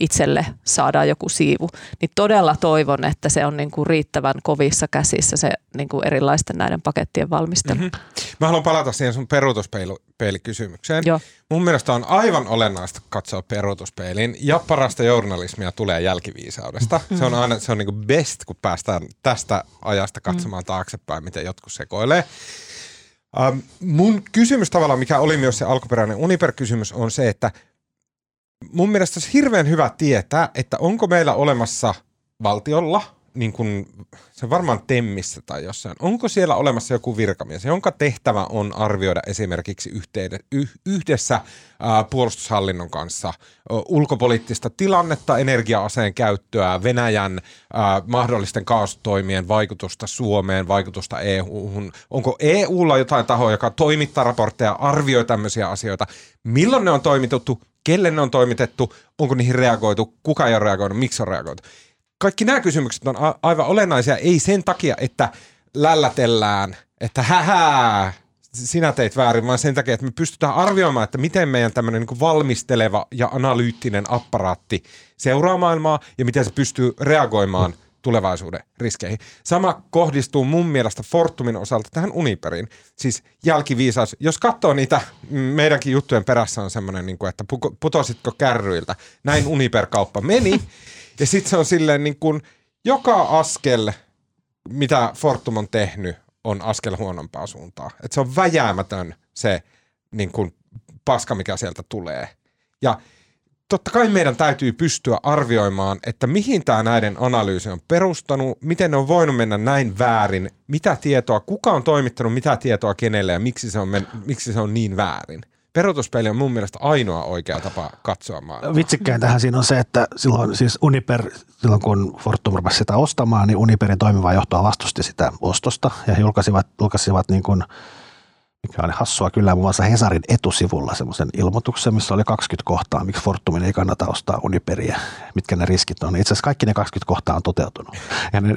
itselle saadaan joku siivu, niin todella toivon, että se on niin kuin riittävän kovissa käsissä se niin kuin erilaisten näiden pakettien valmistelu. Mm-hmm. Mä haluan palata siihen sun peruutuspeilikysymykseen. Joo. Mun mielestä on aivan olennaista katsoa peruutuspeiliin ja parasta journalismia tulee jälkiviisaudesta. Mm-hmm. Se on aina se on niin kuin best, kun päästään tästä ajasta katsomaan mm-hmm. taaksepäin, miten jotkut sekoilee. Ähm, mun kysymys tavallaan, mikä oli myös se alkuperäinen Uniper-kysymys, on se, että mun mielestä olisi hirveän hyvä tietää, että onko meillä olemassa valtiolla, niin kuin se varmaan Temmissä tai jossain, onko siellä olemassa joku virkamies, jonka tehtävä on arvioida esimerkiksi yhteen, yhdessä ää, puolustushallinnon kanssa ulkopoliittista tilannetta, energia-aseen käyttöä, Venäjän ää, mahdollisten kaasutoimien vaikutusta Suomeen, vaikutusta E U:hun. Onko E U:lla jotain tahoa, joka toimittaa raportteja, arvioi tämmöisiä asioita? Milloin ne on toimitettu? Kelle ne on toimitettu, onko niihin reagoitu, kuka ei ole reagoinut, miksi on reagoitu. Kaikki nämä kysymykset on a- aivan olennaisia, ei sen takia, että lällätellään, että hähää, sinä teit väärin, vaan sen takia, että me pystytään arvioimaan, että miten meidän tämmöinen niin kuin valmisteleva ja analyyttinen apparaatti seuraa maailmaa ja miten se pystyy reagoimaan tulevaisuuden riskeihin. Sama kohdistuu mun mielestä Fortumin osalta tähän Uniperiin. Siis jälkiviisaus, jos katsoo niitä, meidänkin juttujen perässä on semmoinen, niin kuin, että putositko kärryiltä, näin Uniper-kauppa meni. Ja sitten se on silleen niin kuin, joka askel, mitä Fortum on tehnyt, on askel huonompaa suuntaa. Että se on väjäämätön se niin kuin, paska, mikä sieltä tulee. Ja totta kai meidän täytyy pystyä arvioimaan, että mihin tämä näiden analyysi on perustanut, miten ne on voinut mennä näin väärin, mitä tietoa, kuka on toimittanut, mitä tietoa kenelle ja miksi se on, men- miksi se on niin väärin. Peruutuspeili on mun mielestä ainoa oikea tapa katsoa maailmaa. Vitsikkäintähän siinä on se, että silloin siis Uniper, silloin kun Fortum rupesi sitä ostamaan, niin Uniperin toimiva johtoa vastusti sitä ostosta ja julkaisivat, julkaisivat niin kuin mikä oli hassua kyllä muun muassa Hesarin etusivulla semmoisen ilmoituksen, missä oli kaksikymmentä kohtaa, miksi Fortumin ei kannata ostaa Uniperiä, mitkä ne riskit on. Itse asiassa kaikki ne kaksikymmentä kohtaa on toteutunut. Ja ne,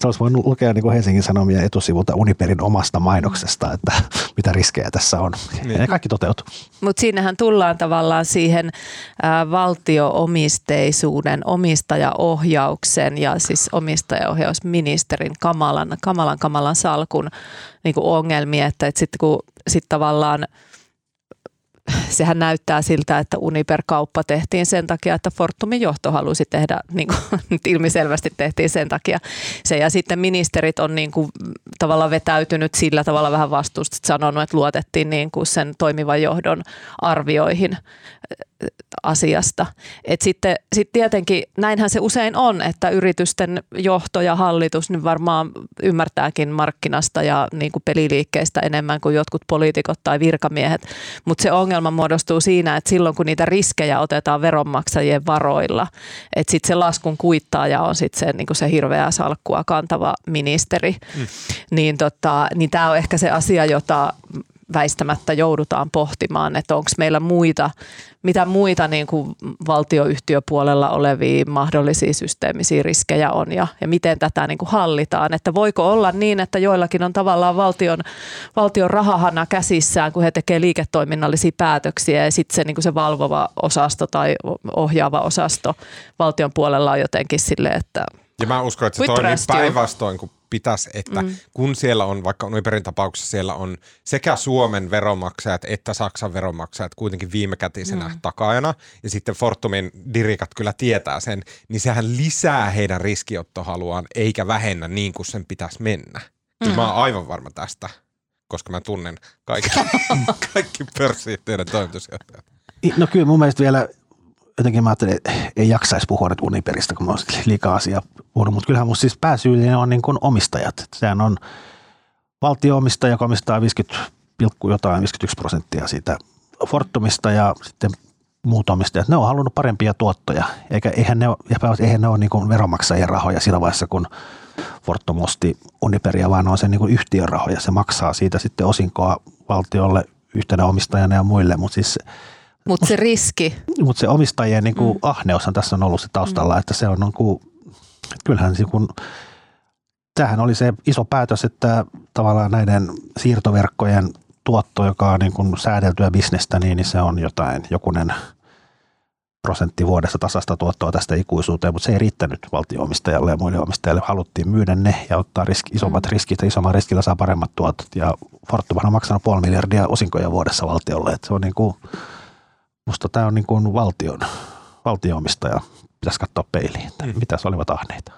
se olisi voinut lukea niin kuin Helsingin Sanomia etusivulta Uniperin omasta mainoksesta, että mitä riskejä tässä on. Ja ne kaikki toteutuu. Mutta siinähän tullaan tavallaan siihen ä, valtio-omisteisuuden, omistajaohjauksen ja siis omistajaohjausministerin kamalan, kamalan, kamalan salkun niin kuin ongelmia, että et sitten kun sit tavallaan sehän näyttää siltä, että Uniper-kauppa tehtiin sen takia, että Fortumin johto halusi tehdä, niin kuin, ilmiselvästi tehtiin sen takia. Se, ja sitten ministerit on niin kuin, tavallaan vetäytynyt sillä tavalla vähän vastuusta, että sanonut, että luotettiin niin kuin sen toimivan johdon arvioihin asiasta. Et sitten sit tietenkin näinhän se usein on, että yritysten johto ja hallitus niin varmaan ymmärtääkin markkinasta ja niin kuin peliliikkeistä enemmän kuin jotkut poliitikot tai virkamiehet, mutta se ongelma muodostuu siinä, että silloin kun niitä riskejä otetaan veronmaksajien varoilla, että sitten se laskun kuittaaja on sitten se, niin kuin se hirveää salkkua kantava ministeri, mm. niin, tota, niin tämä on ehkä se asia, jota väistämättä joudutaan pohtimaan, että onko meillä muita, mitä muita niin kuin valtioyhtiöpuolella olevia mahdollisia systeemisiä riskejä on ja, ja miten tätä niin kuin hallitaan. Että voiko olla niin, että joillakin on tavallaan valtion, valtion rahahana käsissään, kun he tekevät liiketoiminnallisia päätöksiä ja sitten se, niin kuin se valvova osasto tai ohjaava osasto valtion puolella on jotenkin silleen, että ja mä uskon, että se toimii päinvastoin kuin pitäisi, että mm. kun siellä on, vaikka Uniperin tapauksessa siellä on sekä Suomen veronmaksajat että Saksan veronmaksajat kuitenkin viimekätisenä mm. takaajana, ja sitten Fortumin dirikat kyllä tietää sen, niin sehän lisää heidän riskiottohaluaan, eikä vähennä niin kuin sen pitäisi mennä. Mm. Mä oon aivan varma tästä, koska mä tunnen kaikki, kaikki pörssiyhtiöiden toimitusjohtajat. No kyllä mun mielestä vielä jotenkin mä ajattelin, että ei jaksaisi puhua nyt Uniperistä, kun mä olisin liikaa asiaa puhunut, mutta kyllähän mun siis pääsyyllinen on niin kuin omistajat. Sehän on valtio-omistaja, joka omistaa viisikymmentä pilkku jotain, viisikymmentäyksi prosenttia siitä Fortumista ja sitten muut omistajat. Ne on halunnut parempia tuottoja, eikä eihän ne ole, eihän ne ole niin kuin veronmaksajien rahoja sillä vaiheessa, kun Fortum osti Uniperia, vaan on sen niin kuin yhtiön rahoja. Se maksaa siitä sitten osinkoa valtiolle yhtenä omistajana ja muille, mutta siis mutta se riski. Mutta se omistajien niin kuin mm. ahneushan tässä on ollut se taustalla, mm. että se on niin kuin, kyllähän se kun, tämähän oli se iso päätös, että tavallaan näiden siirtoverkkojen tuotto, joka on niin kuin säädeltyä bisnestä, niin, niin se on jotain jokunen prosentti vuodessa tasasta tuottoa tästä ikuisuuteen, mutta se ei riittänyt valtio-omistajalle ja muille omistajille. Haluttiin myydä ne ja ottaa riski, isommat riskit ja isomman riskillä saa paremmat tuotot. Ja Fortum on maksanut puoli miljardia osinkoja vuodessa valtiolle. Et se on niin kuin, musta tämä on niin kuin valtion, valtio-omistaja. Pitäisi katsoa peiliin, että mm. mitäs olivat ahneita.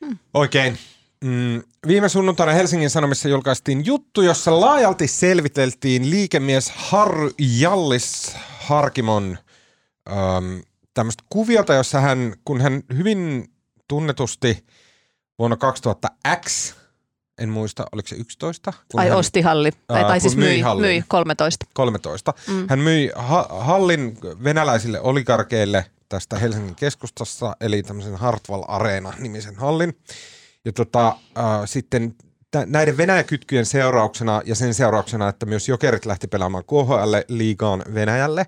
Mm. Oikein. Mm. Viime sunnuntaina Helsingin Sanomissa julkaistiin juttu, jossa laajalti selviteltiin liikemies Har- Hjallis Harkimon Öm, tämmöistä kuviota, jossa hän, kun hän hyvin tunnetusti vuonna kaksituhatta X, en muista, oliko se yksitoista? Tai hän, osti halli, tai, ää, tai siis myi, myi kolmetoista. kolmetoista. Mm. Hän myi ha- hallin venäläisille oligarkeille tästä Helsingin keskustassa, eli tämmöisen Hartwall Arena-nimisen hallin. Ja tota, ää, sitten t- näiden Venäjä-kytkyjen seurauksena ja sen seurauksena, että myös Jokerit lähti pelaamaan K H L-liigaan Venäjälle,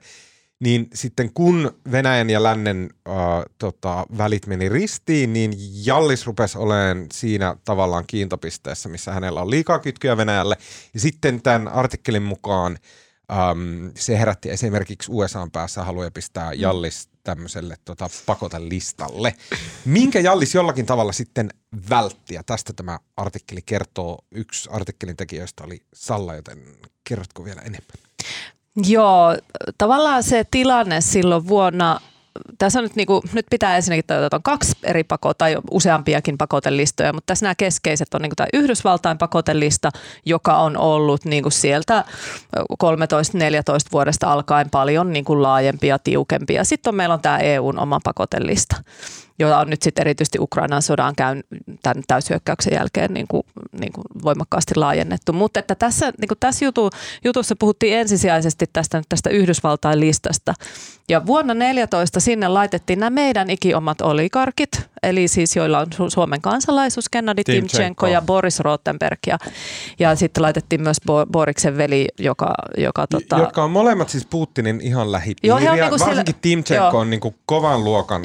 niin sitten kun Venäjän ja lännen äh, tota, välit meni ristiin, niin Hjallis rupesi olemaan siinä tavallaan kiintopisteessä, missä hänellä on liikaa kytkyä Venäjälle. Ja sitten tämän artikkelin mukaan äm, se herätti esimerkiksi U S A:n päässä haluja pistää Hjallis tämmöiselle tota, pakotelistalle. Minkä Hjallis jollakin tavalla sitten vältti? Ja tästä tämä artikkeli kertoo. Yksi artikkelin tekijöistä oli Salla, joten kerrotko vielä enemmän? Joo, tavallaan se tilanne silloin vuonna, tässä on nyt, niin kuin, nyt pitää ensinnäkin tajuta, että on kaksi eri pakota tai useampiakin pakotelistoja, mutta tässä nämä keskeiset on niin kuin tämä Yhdysvaltain pakotelista, joka on ollut niin kuin sieltä kolmetoista neljätoista vuodesta alkaen paljon niin kuin laajempi ja tiukempi. Ja sitten meillä on tämä E U:n oma pakotelista, jota on nyt sitten erityisesti Ukrainan sodan käyn, tämän täyshyökkäyksen jälkeen niin kuin, niin kuin voimakkaasti laajennettu. Mutta että tässä, niin kuin tässä jutu, jutussa puhuttiin ensisijaisesti tästä, tästä Yhdysvaltain listasta. Ja vuonna kaksituhattaneljätoista sinne laitettiin nämä meidän ikiomat oligarkit, eli siis joilla on Suomen kansalaisuus, Kennadi Timchenko ja Boris Rotenberg. Ja, ja sitten laitettiin myös Bo, Boriksen veli, joka... joka tota... Jotka on molemmat siis Putinin ihan lähipiiriä. Niinku varsinkin sillä... Timchenko on niinku kovan luokan,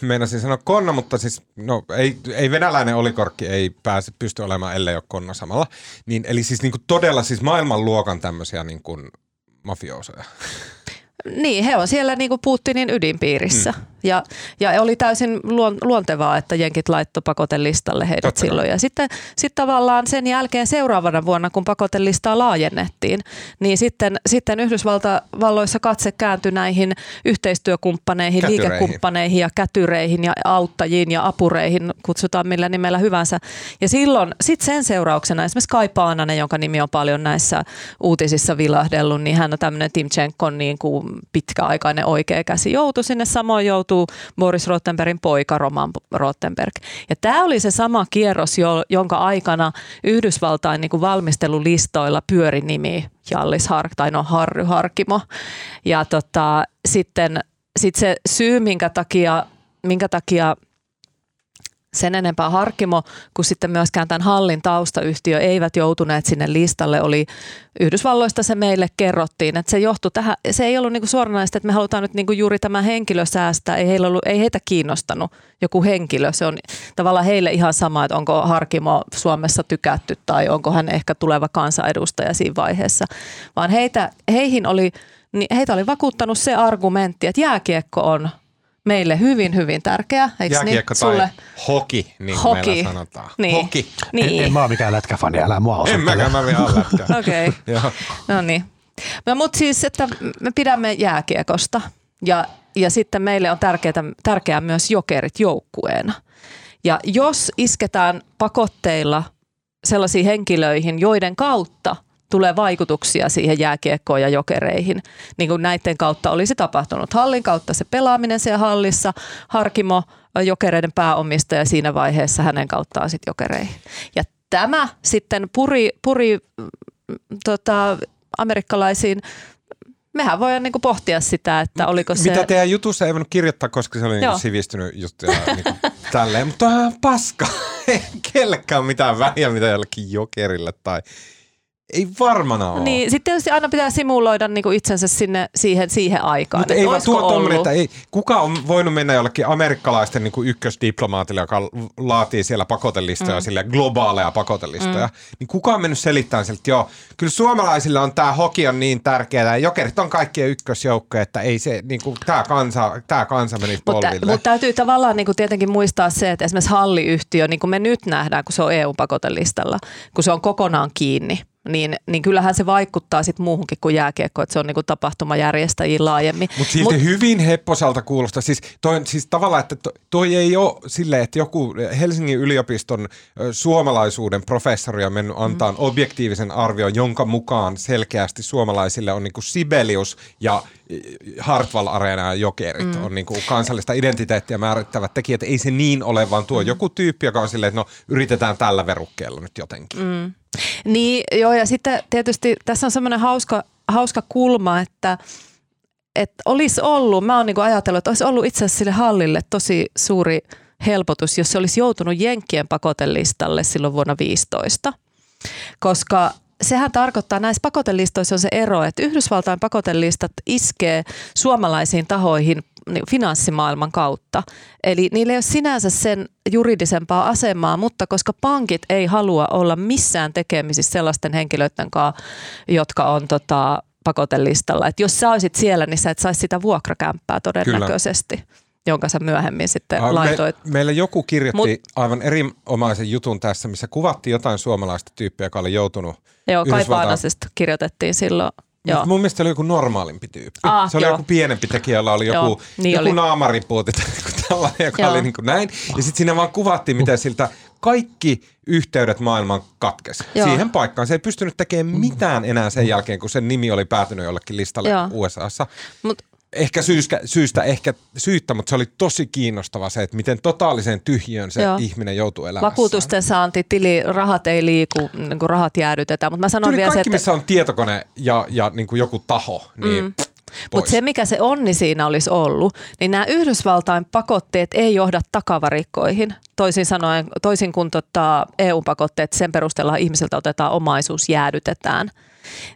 meinasin sanoa konna, mutta siis no, ei, ei venäläinen oligarkki ei pääse, pysty olemaan, ellei ole konna samalla. Niin, eli siis niinku todella siis maailmanluokan tämmöisiä niinku mafioosoja. Niin, he on siellä niin kuin Putinin ydinpiirissä. Mm. Ja, ja oli täysin luontevaa, että jenkit laittoi pakotelistalle heidät Totta silloin. Ja sitten sit tavallaan sen jälkeen seuraavana vuonna, kun pakotelistaa laajennettiin, niin sitten, sitten Yhdysvalloissa katse kääntyi näihin yhteistyökumppaneihin, kätyreihin. liikekumppaneihin ja kätyreihin ja auttajiin ja apureihin, kutsutaan millä nimellä hyvänsä. Ja silloin sit sen seurauksena esimerkiksi Kai Paananen, jonka nimi on paljon näissä uutisissa vilahdellut, niin hän on tämmöinen Timchenkon niin kuin pitkäaikainen oikea käsi, joutui sinne samoin joutuu. Boris Rotenbergin poika Roman Rotenberg. Ja tämä oli se sama kierros, jonka aikana Yhdysvaltain niin kuin valmistelulistoilla pyöri nimi Hjallis Hark, tai no Harry Harkimo. Ja tota, sitten sit se syy, minkä takia, minkä takia sen enempää Harkimo kuin sitten myöskään tämän hallin taustayhtiö eivät joutuneet sinne listalle, oli Yhdysvalloista se meille kerrottiin, että se johtui tähän, se ei ollut niinku suoranaisesti, että me halutaan nyt niinku juuri tämä henkilö säästää, ei, heillä ollut, ei heitä kiinnostanut joku henkilö, se on tavallaan heille ihan sama, että onko Harkimo Suomessa tykätty tai onko hän ehkä tuleva kansanedustaja siinä vaiheessa, vaan heitä, heihin oli, heitä oli vakuuttanut se argumentti, että jääkiekko on meille hyvin, hyvin tärkeä, eikö niin? Jääkiekko tai sulle? Hoki, niin kuin hoki. Meillä sanotaan. Niin. Hoki. Niin. En, en mä ole mikään lätkäfani, älä mua osoittele. En mäkään, mä vielä olen lätkä. Okei, okay. No niin. No, mutta siis, että me pidämme jääkiekosta ja, ja sitten meille on tärkeää, tärkeää myös Jokerit joukkueena. Ja jos isketään pakotteilla sellaisiin henkilöihin, joiden kautta tulee vaikutuksia siihen jääkiekkoon ja Jokereihin, niin kuin näiden kautta olisi tapahtunut. Hallin kautta se pelaaminen siellä hallissa, Harkimo, Jokereiden pääomistaja siinä vaiheessa hänen kauttaan sitten Jokereihin. Ja tämä sitten puri, puri tota, amerikkalaisiin. Mehän voidaan niinku pohtia sitä, että oliko se... Mitä teidän jutussa ei voinut kirjoittaa, koska se oli niinku sivistynyt just niinku tälleen, mutta on paska. Ei kellekään mitään väliä, mitä jollekin Jokerille tai... Ei varmana ole. Niin, sitten tietysti aina pitää simuloida niinku itsensä sinne, siihen, siihen aikaan. Mutta ei vaan tuo tommoinen, että ei, kuka on voinut mennä jollekin amerikkalaisten niinku ykkösdiplomaatille, joka laatii siellä pakotelistoja, mm. sillä globaaleja pakotelistoja, mm. niin kuka on mennyt selittämään sieltä, että joo, kyllä suomalaisilla on tämä hoki on niin tärkeää, ja Jokerit on kaikkien ykkösjoukkoja, että ei se, niinku, tämä kansa, tää kansa menisi polville. Mutta mut täytyy tavallaan niinku tietenkin muistaa se, että esimerkiksi halliyhtiö, niin kuin me nyt nähdään, kun se on E U-pakotelistalla, kun se on kokonaan kiinni, Niin, niin kyllähän se vaikuttaa sitten muuhunkin kuin jääkiekko, että se on niinku tapahtumajärjestäjiin laajemmin. Mutta silti Mut, hyvin hepposalta kuulostaa. Siis, toi, siis tavallaan, että toi, toi ei ole silleen, että joku Helsingin yliopiston suomalaisuuden professori on mennyt antaa mm. objektiivisen arvion, jonka mukaan selkeästi suomalaisille on niinku Sibelius ja Hartwall Arena ja Jokerit mm. on niinku kansallista identiteettiä määrittävät tekijät. Ei se niin ole, vaan tuo mm. joku tyyppi, joka on silleen, että no yritetään tällä verukkeella nyt jotenkin. Mm. Niin, joo, ja sitten tietysti tässä on semmoinen hauska, hauska kulma, että, että olisi ollut, mä oon niinku ajatellut, että olisi ollut itse asiassa sille hallille tosi suuri helpotus, jos se olisi joutunut Jenkkien pakotelistalle silloin vuonna viisitoista, koska sehän tarkoittaa, näissä pakotelistoissa on se ero, että Yhdysvaltain pakotelistat iskee suomalaisiin tahoihin finanssimaailman kautta. Eli niillä ei ole sinänsä sen juridisempaa asemaa, mutta koska pankit ei halua olla missään tekemisissä sellaisten henkilöiden kanssa, jotka on tota, pakotelistalla. Et jos sä olisit siellä, niin sä et saisi sitä vuokrakämppää todennäköisesti. Kyllä. Jonka sä myöhemmin sitten me, laitoit. Meillä joku kirjoitti Mut, aivan erinomaisen jutun tässä, missä kuvattiin jotain suomalaista tyyppiä, joka oli joutunut Joo, Kai Paanasesta kirjoitettiin silloin. Joo. Mun mielestä se oli joku normaalimpi tyyppi. Aa, se oli joo. joku pienempi tekijä, jolla oli joku, niin joku naamaripuoti tai tällainen, joka joo. oli niin kuin näin. Ja sitten siinä vaan kuvattiin, miten siltä kaikki yhteydet maailman katkesi joo. siihen paikkaan. Se ei pystynyt tekemään mitään enää sen jälkeen, kun sen nimi oli päätynyt jollekin listalle joo. U S A:ssa. Mut, Ehkä syystä, syystä, ehkä syyttä, mutta se oli tosi kiinnostava se, että miten totaaliseen tyhjiön se Joo. ihminen joutuu elämässään. Vakuutusten saanti, tili, rahat ei liiku, niin kuin rahat jäädytetään. Mutta mä sanon Tuli vielä kaikki, se, että... missä on tietokone ja, ja niin kuin joku taho, niin... Mm. Mutta se, mikä se onni siinä olisi ollut, niin nämä Yhdysvaltain pakotteet ei johda takavarikkoihin. Toisin sanoen, toisin kuin tota E U-pakotteet, sen perusteella ihmiseltä otetaan omaisuus, jäädytetään.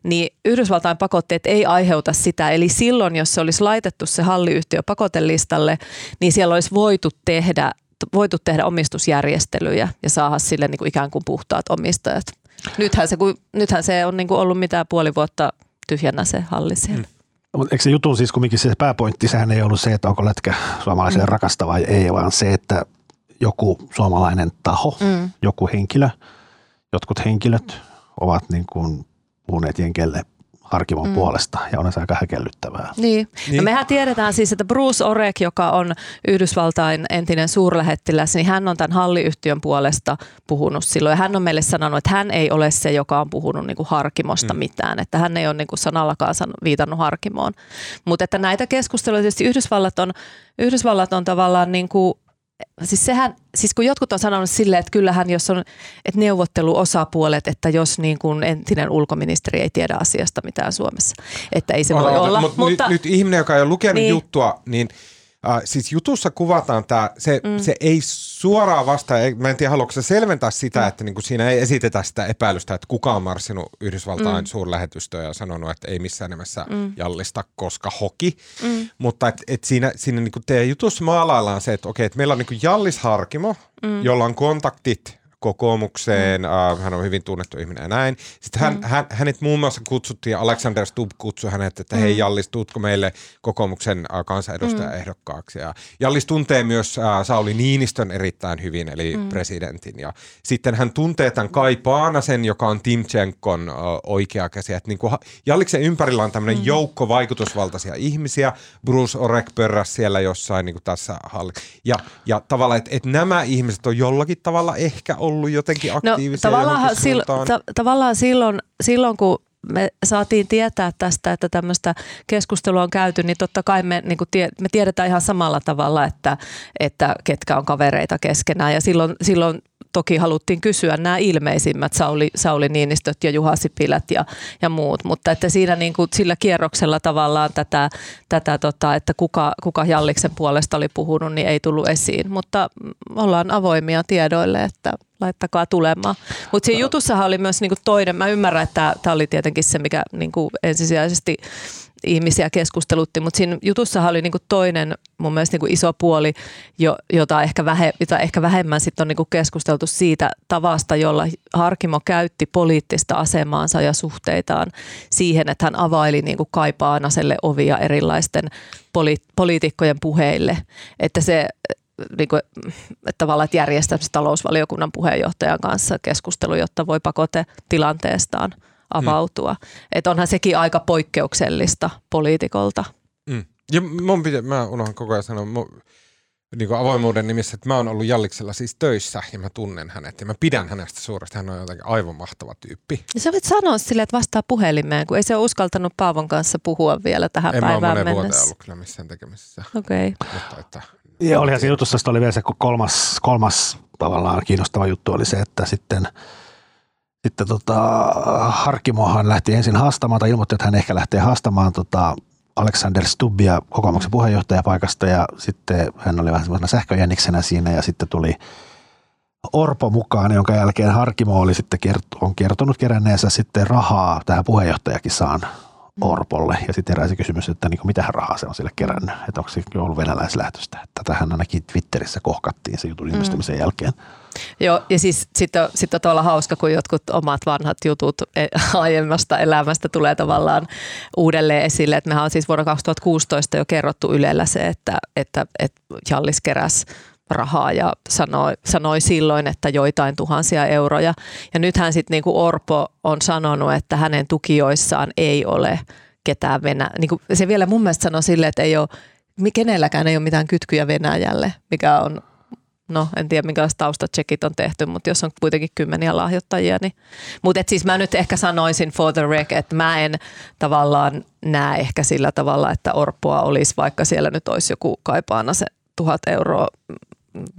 Niin Yhdysvaltain pakotteet ei aiheuta sitä. Eli silloin, jos se olisi laitettu se halliyhtiö pakotelistalle, niin siellä olisi voitu tehdä, voitu tehdä omistusjärjestelyjä ja saada sille niin kuin ikään kuin puhtaat omistajat. Nythän se, nythän se on niin kuin ollut mitään puoli vuotta tyhjänä se halli siellä. Mm. Mutta eikö se jutun siis kumminkin se pääpointti, sehän ei ollut se, että onko lätkä suomalaisille mm. rakasta vai ei, vaan se, että joku suomalainen taho, mm. joku henkilö, jotkut henkilöt ovat niin kuin puhuneet Jenkelle Harkimon mm. puolesta ja on se aika häkellyttävää. Niin. niin. No mehän tiedetään siis, että Bruce Oreck, joka on Yhdysvaltain entinen suurlähettiläs, niin hän on tämän halliyhtiön puolesta puhunut silloin. Ja hän on meille sanonut, että hän ei ole se, joka on puhunut niinku Harkimosta mm. mitään. Että hän ei ole niinku sanallakaan viitannut Harkimoon. Mutta että näitä keskusteluja tietysti Yhdysvallat on, Yhdysvallat on tavallaan niinku... Siis, sehän, siis kun jotkut on sanonut silleen, että kyllähän jos on että neuvotteluosapuolet, että jos niin kuin entinen ulkoministeri ei tiedä asiasta mitään Suomessa, että ei se voi Aloita, olla. Mutta, mutta nyt, nyt ihminen, joka ei ole lukenut niin, juttua, niin äh, siis jutussa kuvataan tämä, se, mm. se ei suoraan vastaa, mä en tiedä haluatko sä selventää sitä, mm. että niin kuin siinä ei esitetä sitä epäilystä, että kuka on marssinut Yhdysvaltain mm. suurlähetystöön ja sanonut, että ei missään nimessä mm. jallista, koska hoki. Mm. Mutta et, et siinä, siinä niin kuin teidän jutussa maalaillaan se, että okei, että meillä on niin kuin Hjallis Harkimo, mm. jolla on kontaktit kokoomukseen, mm. äh, hän on hyvin tunnettu ihminen ja näin. Sitten hän, mm. hän, hänet muun muassa kutsuttiin, Alexander Stubb kutsui hänet, että mm. hei Hjallis, tuutko meille kokoomuksen äh, kansanedustajaehdokkaaksi. Ja Hjallis tuntee myös äh, Sauli Niinistön erittäin hyvin, eli mm. presidentin. Ja sitten hän tuntee tämän Kai Paanasen, joka on Timchenkon äh, oikea käsi. Että niin kuin Hjalliksen ympärillä on tämmöinen mm. joukko vaikutusvaltaisia ihmisiä. Bruce Oreck pörräsi siellä jossain niin kuin tässä hallin. Ja, ja tavallaan, että et nämä ihmiset on jollakin tavalla ehkä ollut jotenkin aktiivisia. No, tavallaan, sil, ta, tavallaan silloin, silloin, kun me saatiin tietää tästä, että tämmöistä keskustelua on käyty, niin totta kai me, niin kuin tie, me tiedetään ihan samalla tavalla, että, että ketkä on kavereita keskenään. Ja silloin, silloin toki haluttiin kysyä nämä ilmeisimmät Sauli, Sauli Niinistöt ja Juha Sipilät ja, ja muut, mutta että siinä niin kuin sillä kierroksella tavallaan tätä, tätä tota, että kuka, kuka Hjalliksen puolesta oli puhunut, niin ei tullut esiin, mutta ollaan avoimia tiedoille, että laittakaa tulemaan. Mutta siinä jutussahan oli myös niinku toinen, mä ymmärrän, että tämä oli tietenkin se, mikä niinku ensisijaisesti ihmisiä keskustelutti, mutta siinä jutussahan oli niinku toinen mun mielestä niinku iso puoli, jo, jota, ehkä vähe, jota ehkä vähemmän sit on niinku keskusteltu siitä tavasta, jolla Harkimo käytti poliittista asemaansa ja suhteitaan siihen, että hän availi niinku Kai Paanaselle ovia erilaisten poli, poliitikkojen puheille. Että se niin kuin, että tavallaan että järjestää talousvaliokunnan puheenjohtajan kanssa keskustelu, jotta voi pakotetilanteestaan avautua. Mm. Että onhan sekin aika poikkeuksellista poliitikolta. Mm. Ja mun pitää, mä unohan koko ajan sanoa mun, niin kuin avoimuuden nimissä, että mä oon ollut Jalliksella siis töissä ja mä tunnen hänet ja mä pidän hänestä suuresti. Hän on jotenkin aivan mahtava tyyppi. Ja sä voit sanoa silleen, että vastaa puhelimeen, kun ei se ole uskaltanut Paavon kanssa puhua vielä tähän en päivään mennessä. En mä ole vuoteen ollut kyllä missään tekemisessä. Okei. Okay. Ja olihan siinä jutussa, että oli vielä se kolmas, kolmas tavallaan kiinnostava juttu oli se, että sitten, sitten tota, Harkimohan lähti ensin haastamaan tai ilmoitti, että hän ehkä lähtee haastamaan tota Alexander Stubbia kokoomuksen puheenjohtajapaikasta ja sitten hän oli vähän semmoisena sähköjäniksenä siinä ja sitten tuli Orpo mukaan, jonka jälkeen Harkimo oli sitten kert- on kertonut keränneensä sitten rahaa tähän puheenjohtajakisaan Orpolle. Ja sitten heräsi kysymys, että niin kuin, mitähän rahaa se on sille kerännyt, että onko se ollut venäläislähtöistä. Tätähän ainakin Twitterissä kohkattiin se jutun ilmestymisen mm. jälkeen. Joo, ja siis sitten on, sit on tavallaan hauska, kun jotkut omat vanhat jutut aiemmasta elämästä tulee tavallaan uudelleen esille. Et mehän on siis vuonna kaksituhattakuusitoista jo kerrottu Ylellä se, että, että, että Hjallis keräsi rahaa ja sanoi, sanoi silloin, että joitain tuhansia euroja. Ja nythän sitten niinku Orpo on sanonut, että hänen tukijoissaan ei ole ketään Venäjä. Niinku se vielä mun mielestä sanoi silleen, että ei ole, kenelläkään ei ole mitään kytkyjä Venäjälle, mikä on, no en tiedä minkälaiset taustatsekit on tehty, mutta jos on kuitenkin kymmeniä lahjoittajia, niin. Mutta siis mä nyt ehkä sanoisin for the rec, että mä en tavallaan näe ehkä sillä tavalla, että Orpoa olisi, vaikka siellä nyt olisi joku Kai Paanasen tuhat euroa,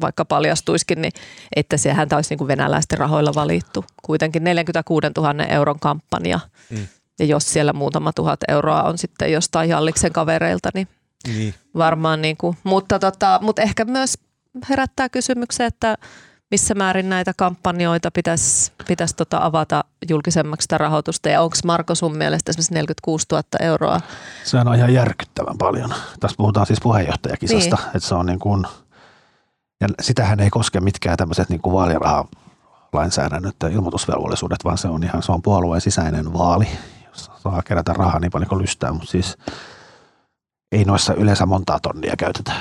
vaikka paljastuisikin, niin että sehän taisi niin venäläisten rahoilla valittu. Kuitenkin neljänkymmenenkuudentuhannen euron kampanja. Mm. Ja jos siellä muutama tuhat euroa on sitten jostain Hjalliksen kavereilta, niin mm. varmaan niin kuin. Mutta, tota, mutta ehkä myös herättää kysymyksen, että missä määrin näitä kampanjoita pitäisi, pitäisi tota avata julkisemmaksi sitä rahoitusta? Ja onko Marko sun mielestä esimerkiksi neljäkymmentäkuusituhatta euroa? Se on ihan järkyttävän paljon. Tässä puhutaan siis puheenjohtajakisasta, niin. Että se on niin kuin. Ja sitähän ei koske mitkään tämmöiset niin kuin vaalirahalainsäädännöt ja ilmoitusvelvollisuudet, vaan se on ihan se on puolueen sisäinen vaali, jossa saa kerätä rahaa niin paljon kuin lystää, mutta siis ei noissa yleensä montaa tonnia käytetä.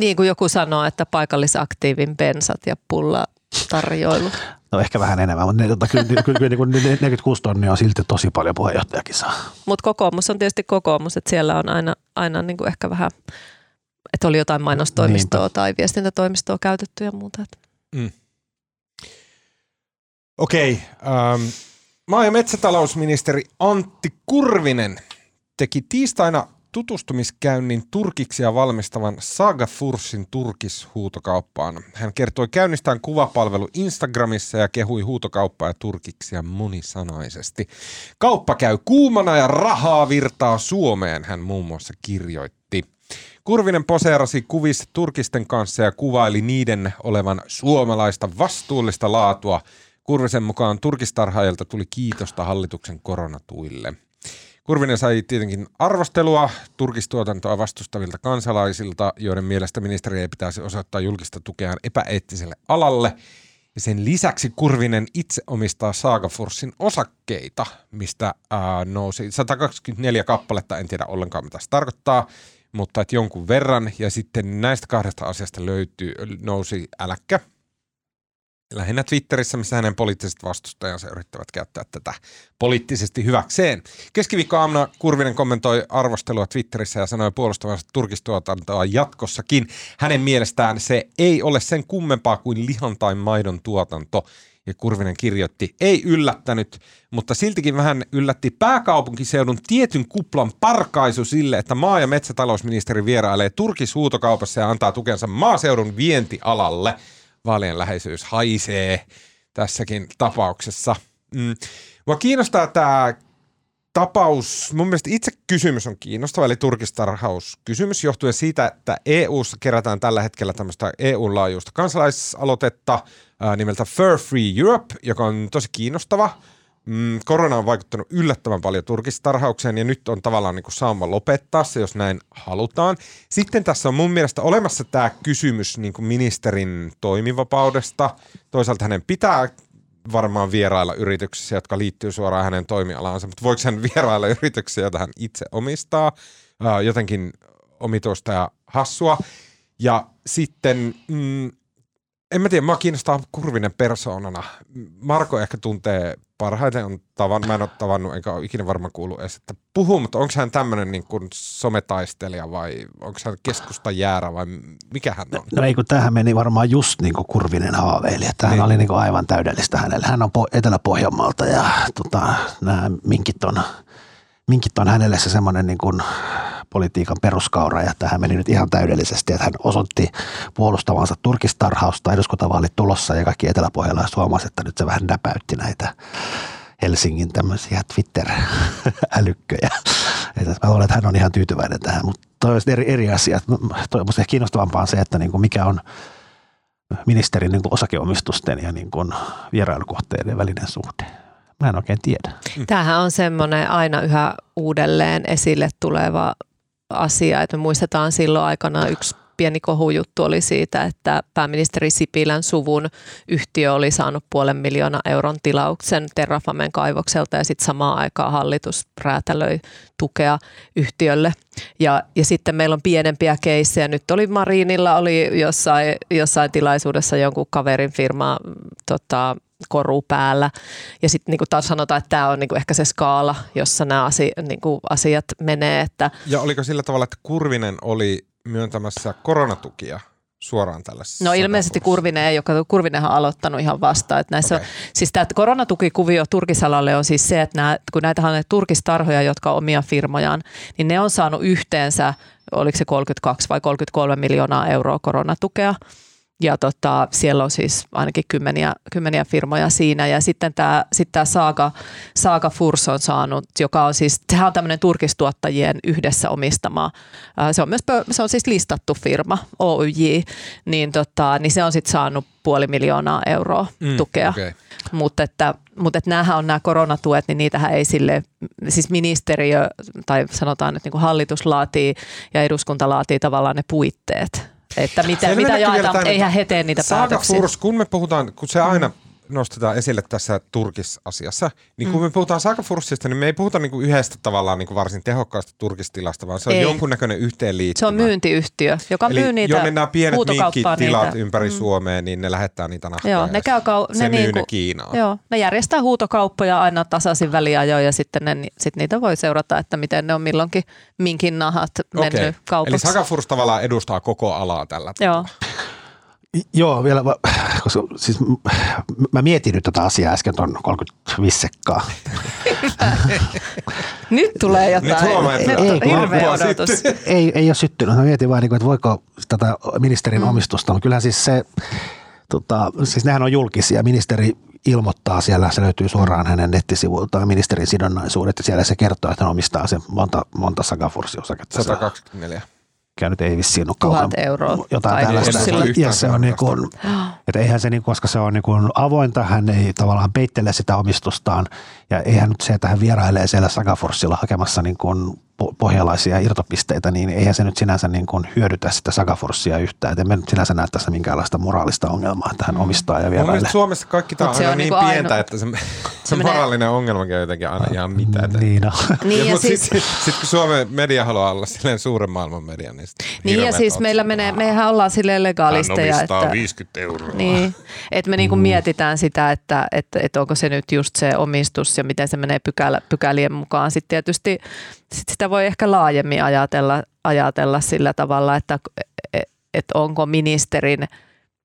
Niin kuin joku sanoo, että paikallisaktiivin bensat ja pullatarjoilu. No ehkä vähän enemmän, mutta ne, kyllä, kyllä niin kuin neljäkymmentäkuusi tonnia on silti tosi paljon puheenjohtajakisaa. Mutta kokoomus on tietysti kokoomus, että siellä on aina, aina niin kuin ehkä vähän, että oli jotain mainostoimistoa Niinpä. Tai viestintätoimistoa käytetty ja muuta. Mm. Okei. Ähm, maa- ja metsätalousministeri Antti Kurvinen teki tiistaina tutustumiskäynnin turkiksia valmistavan Saga Fursin turkishuutokauppaan. Hän kertoi käynnistään kuvapalvelu Instagramissa ja kehui huutokauppaa ja turkiksia monisanaisesti. Kauppa käy kuumana ja rahaa virtaa Suomeen, hän muun muassa kirjoitti. Kurvinen poseerasi kuvissa turkisten kanssa ja kuvaili niiden olevan suomalaista vastuullista laatua. Kurvisen mukaan turkistarhaajilta tuli kiitosta hallituksen koronatuille. Kurvinen sai tietenkin arvostelua turkistuotantoa vastustavilta kansalaisilta, joiden mielestä ministeri ei pitäisi osoittaa julkista tukeaan epäeettiselle alalle. Ja sen lisäksi Kurvinen itse omistaa Saga Fursin osakkeita, mistä ää, nousi sata kaksikymmentäneljä kappaletta, en tiedä ollenkaan mitä se tarkoittaa, mutta että jonkun verran. Ja sitten näistä kahdesta asiasta löytyy, nousi äläkkä. Lähinnä Twitterissä, missä hänen poliittiset vastustajansa yrittävät käyttää tätä poliittisesti hyväkseen. Keskiviikkoaamuna Kurvinen kommentoi arvostelua Twitterissä ja sanoi puolustavansa turkistuotantoa jatkossakin. Hänen mielestään se ei ole sen kummempaa kuin lihan tai maidon tuotanto. Ja Kurvinen kirjoitti, ei yllättänyt, mutta siltikin vähän yllätti pääkaupunkiseudun tietyn kuplan parkaisu sille, että maa- ja metsätalousministeri vierailee turkishuutokaupassa ja antaa tukensa maaseudun vientialalle. vaalien läheisyys haisee tässäkin tapauksessa. Mm. Mua kiinnostaa tämä tapaus, mun mielestä itse kysymys on kiinnostava, eli turkistarhauskysymys johtuen siitä, että E U:ssa kerätään tällä hetkellä tämmöistä E U-laajuista kansalaisaloitetta ää, nimeltä Fur Free Europe, joka on tosi kiinnostava. Mm, korona on vaikuttanut yllättävän paljon turkistarhaukseen ja nyt on tavallaan niin kuin saama lopettaa se, jos näin halutaan. Sitten tässä on mun mielestä olemassa tämä kysymys niin kuin ministerin toimivapaudesta. Toisaalta hänen pitää varmaan vierailla yrityksissä, jotka liittyy suoraan hänen toimialaansa, mutta voiko hän vierailla yrityksissä, joita hän itse omistaa, jotenkin omituista ja hassua. Ja sitten, mm, en mä tiedä, mua kiinnostaa Kurvinen persoonana. Marko ehkä tuntee parhaiten, on tavan, mä en ole tavannut, enkä ole ikinä varmaan kuullut edes, että puhuu, mutta onko hän tämmöinen niin kuin sometaistelija vai onko hän keskustajäärä vai mikä hän on? No, no ei, kun tämähän meni varmaan just niin kuin Kurvinen haaveili, että hän niin. oli niin kuin aivan täydellistä hänelle. Hän on Etelä-Pohjanmaalta ja tota, nämä minkit on, minkit on hänelle se semmoinen niin kuin politiikan peruskaura ja tähän meni nyt ihan täydellisesti, että hän osoitti puolustavansa turkistarhausta, eduskuntavaalit tulossa ja kaikki eteläpohjalaiset huomasi, että nyt se vähän näpäytti näitä Helsingin tämmöisiä Twitter-älykköjä. Mä luulen, että hän on ihan tyytyväinen tähän, mutta toi on eri, eri asia. Toivottavasti kiinnostavampaa on se, että niin kuin mikä on ministerin niin kuin osakeomistusten ja niin kuin vierailukohteiden välinen suhde. Mä en oikein tiedä. Tämähän on semmoinen aina yhä uudelleen esille tuleva asia, että me muistetaan silloin aikanaan yksi pieni kohujuttu oli siitä, että pääministeri Sipilän suvun yhtiö oli saanut puolen miljoonaa euron tilauksen Terrafamen kaivokselta ja sitten samaan aikaan hallitus räätälöi tukea yhtiölle. Ja, ja sitten meillä on pienempiä keissejä. Nyt oli Marinilla, oli jossain, jossain tilaisuudessa jonkun kaverin firma tota, koru päällä. Ja sitten niinku taas sanotaan, että tämä on niinku ehkä se skaala, jossa nämä asi, niinku asiat menee. Että ja oliko sillä tavalla, että Kurvinen oli myöntämässä koronatukia suoraan tällaisessa? No ilmeisesti Kurvinen ei, joka Kurvinenhan on aloittanut ihan vastaan. Että näissä, okay. Siis tämä koronatukikuvio turkisalalle on siis se, että nämä, kun näitä on turkistarhoja, jotka on omia firmojaan, niin ne on saanut yhteensä, oliko se kolmekymmentäkaksi vai kolmekymmentäkolme miljoonaa euroa koronatukea. Ja tota, siellä on siis ainakin kymmeniä, kymmeniä firmoja siinä. Ja sitten tämä sit Saga, Saga Furs on saanut, joka on siis, sehän on tämmöinen turkistuottajien yhdessä omistama. Se on, myös, se on siis listattu firma, O Y J, niin, tota, niin se on sitten saanut puoli miljoonaa euroa mm, tukea. Okay. Mutta että, mut että näähän on nämä koronatuet, niin niitähän ei sille, siis ministeriö tai sanotaan nyt niin kuin hallitus laatii ja eduskunta laatii tavallaan ne puitteet. Että mitä, mitä jaetaan, eihän he tee niitä Saga päätöksiä. Furs, kun me puhutaan, kun se aina nostetaan esille tässä turkisasiassa, niin kun mm. me puhutaan Saga Fursista, niin me ei puhuta niinku yhdestä tavallaan niinku varsin tehokkaasta turkistilasta, vaan se on ei. jonkunnäköinen yhteenliittymä. Se on myyntiyhtiö, joka myy niitä, huutokauppaa niitä. Eli nämä pienet minkkitilat ympäri mm. Suomea, niin ne lähettää niitä nahkoja. Joo, ne käy kau- se ne myy niinku, ne Kiinaan. Joo, ne järjestää huutokauppoja aina tasaisin väliajoin ja sitten ne, sit niitä voi seurata, että miten ne on milloinkin minkin nahat mennyt okay. kaupaksi. Eli Saga Furs tavallaan edustaa koko alaa tällä tavalla. Joo, vielä, koska siis mä mietin nyt tätä asiaa äsken tuon kolmekymmentäviisi sekkaa. Nyt tulee jotain. Nyt huomaa, että hirveä odotus. Ei, ei ole syttynyt. Mä mietin vaan, että voiko tätä ministerin mm. omistusta. Kyllähän siis se, tota, siis nehän on julkisia. Ministeri ilmoittaa siellä, se löytyy suoraan hänen nettisivuiltaan, ministerin sidonnaisuudet. Ja siellä se kertoo, että hän omistaa sen monta, monta Saga Fursin osaketta. sata kaksikymmentäneljä Käynyt ei vissiin ole kauan jotain tällaista. Ja se on niin kuin, että eihän se, niin, koska se on niin kuin avointa, hän ei tavallaan peittele sitä omistustaan. Ja eihän nyt se, että hän vierailee siellä Saga Fursilla hakemassa niin kuin pohjalaisia irtopisteitä, niin eihän se nyt sinänsä niin kuin hyödytä sitä Saga Fursia yhtään. Et emme nyt sinänsä näe tässä minkäänlaista moraalista ongelmaa, että hän omistaa ja vierailee. Mielestäni Suomessa kaikki tämä on, on niin aino... pientä, että se, se moraalinen ongelma käy jotenkin aina ihan mitään. Niin, no. niin ja siis... Sitten sit, kun Suomen media haluaa olla silleen suuren maailman media, niin Niin ja siis meillä menee, mehän ollaan silleen legalisteja. Hän omistaa viisikymmentä euroa Niin, että me niinku mm. mietitään sitä, että et, et onko se nyt just se omistus ja miten se menee pykälä, pykälien mukaan. Sitten tietysti sit sitä voi ehkä laajemmin ajatella, ajatella sillä tavalla, että et onko ministerin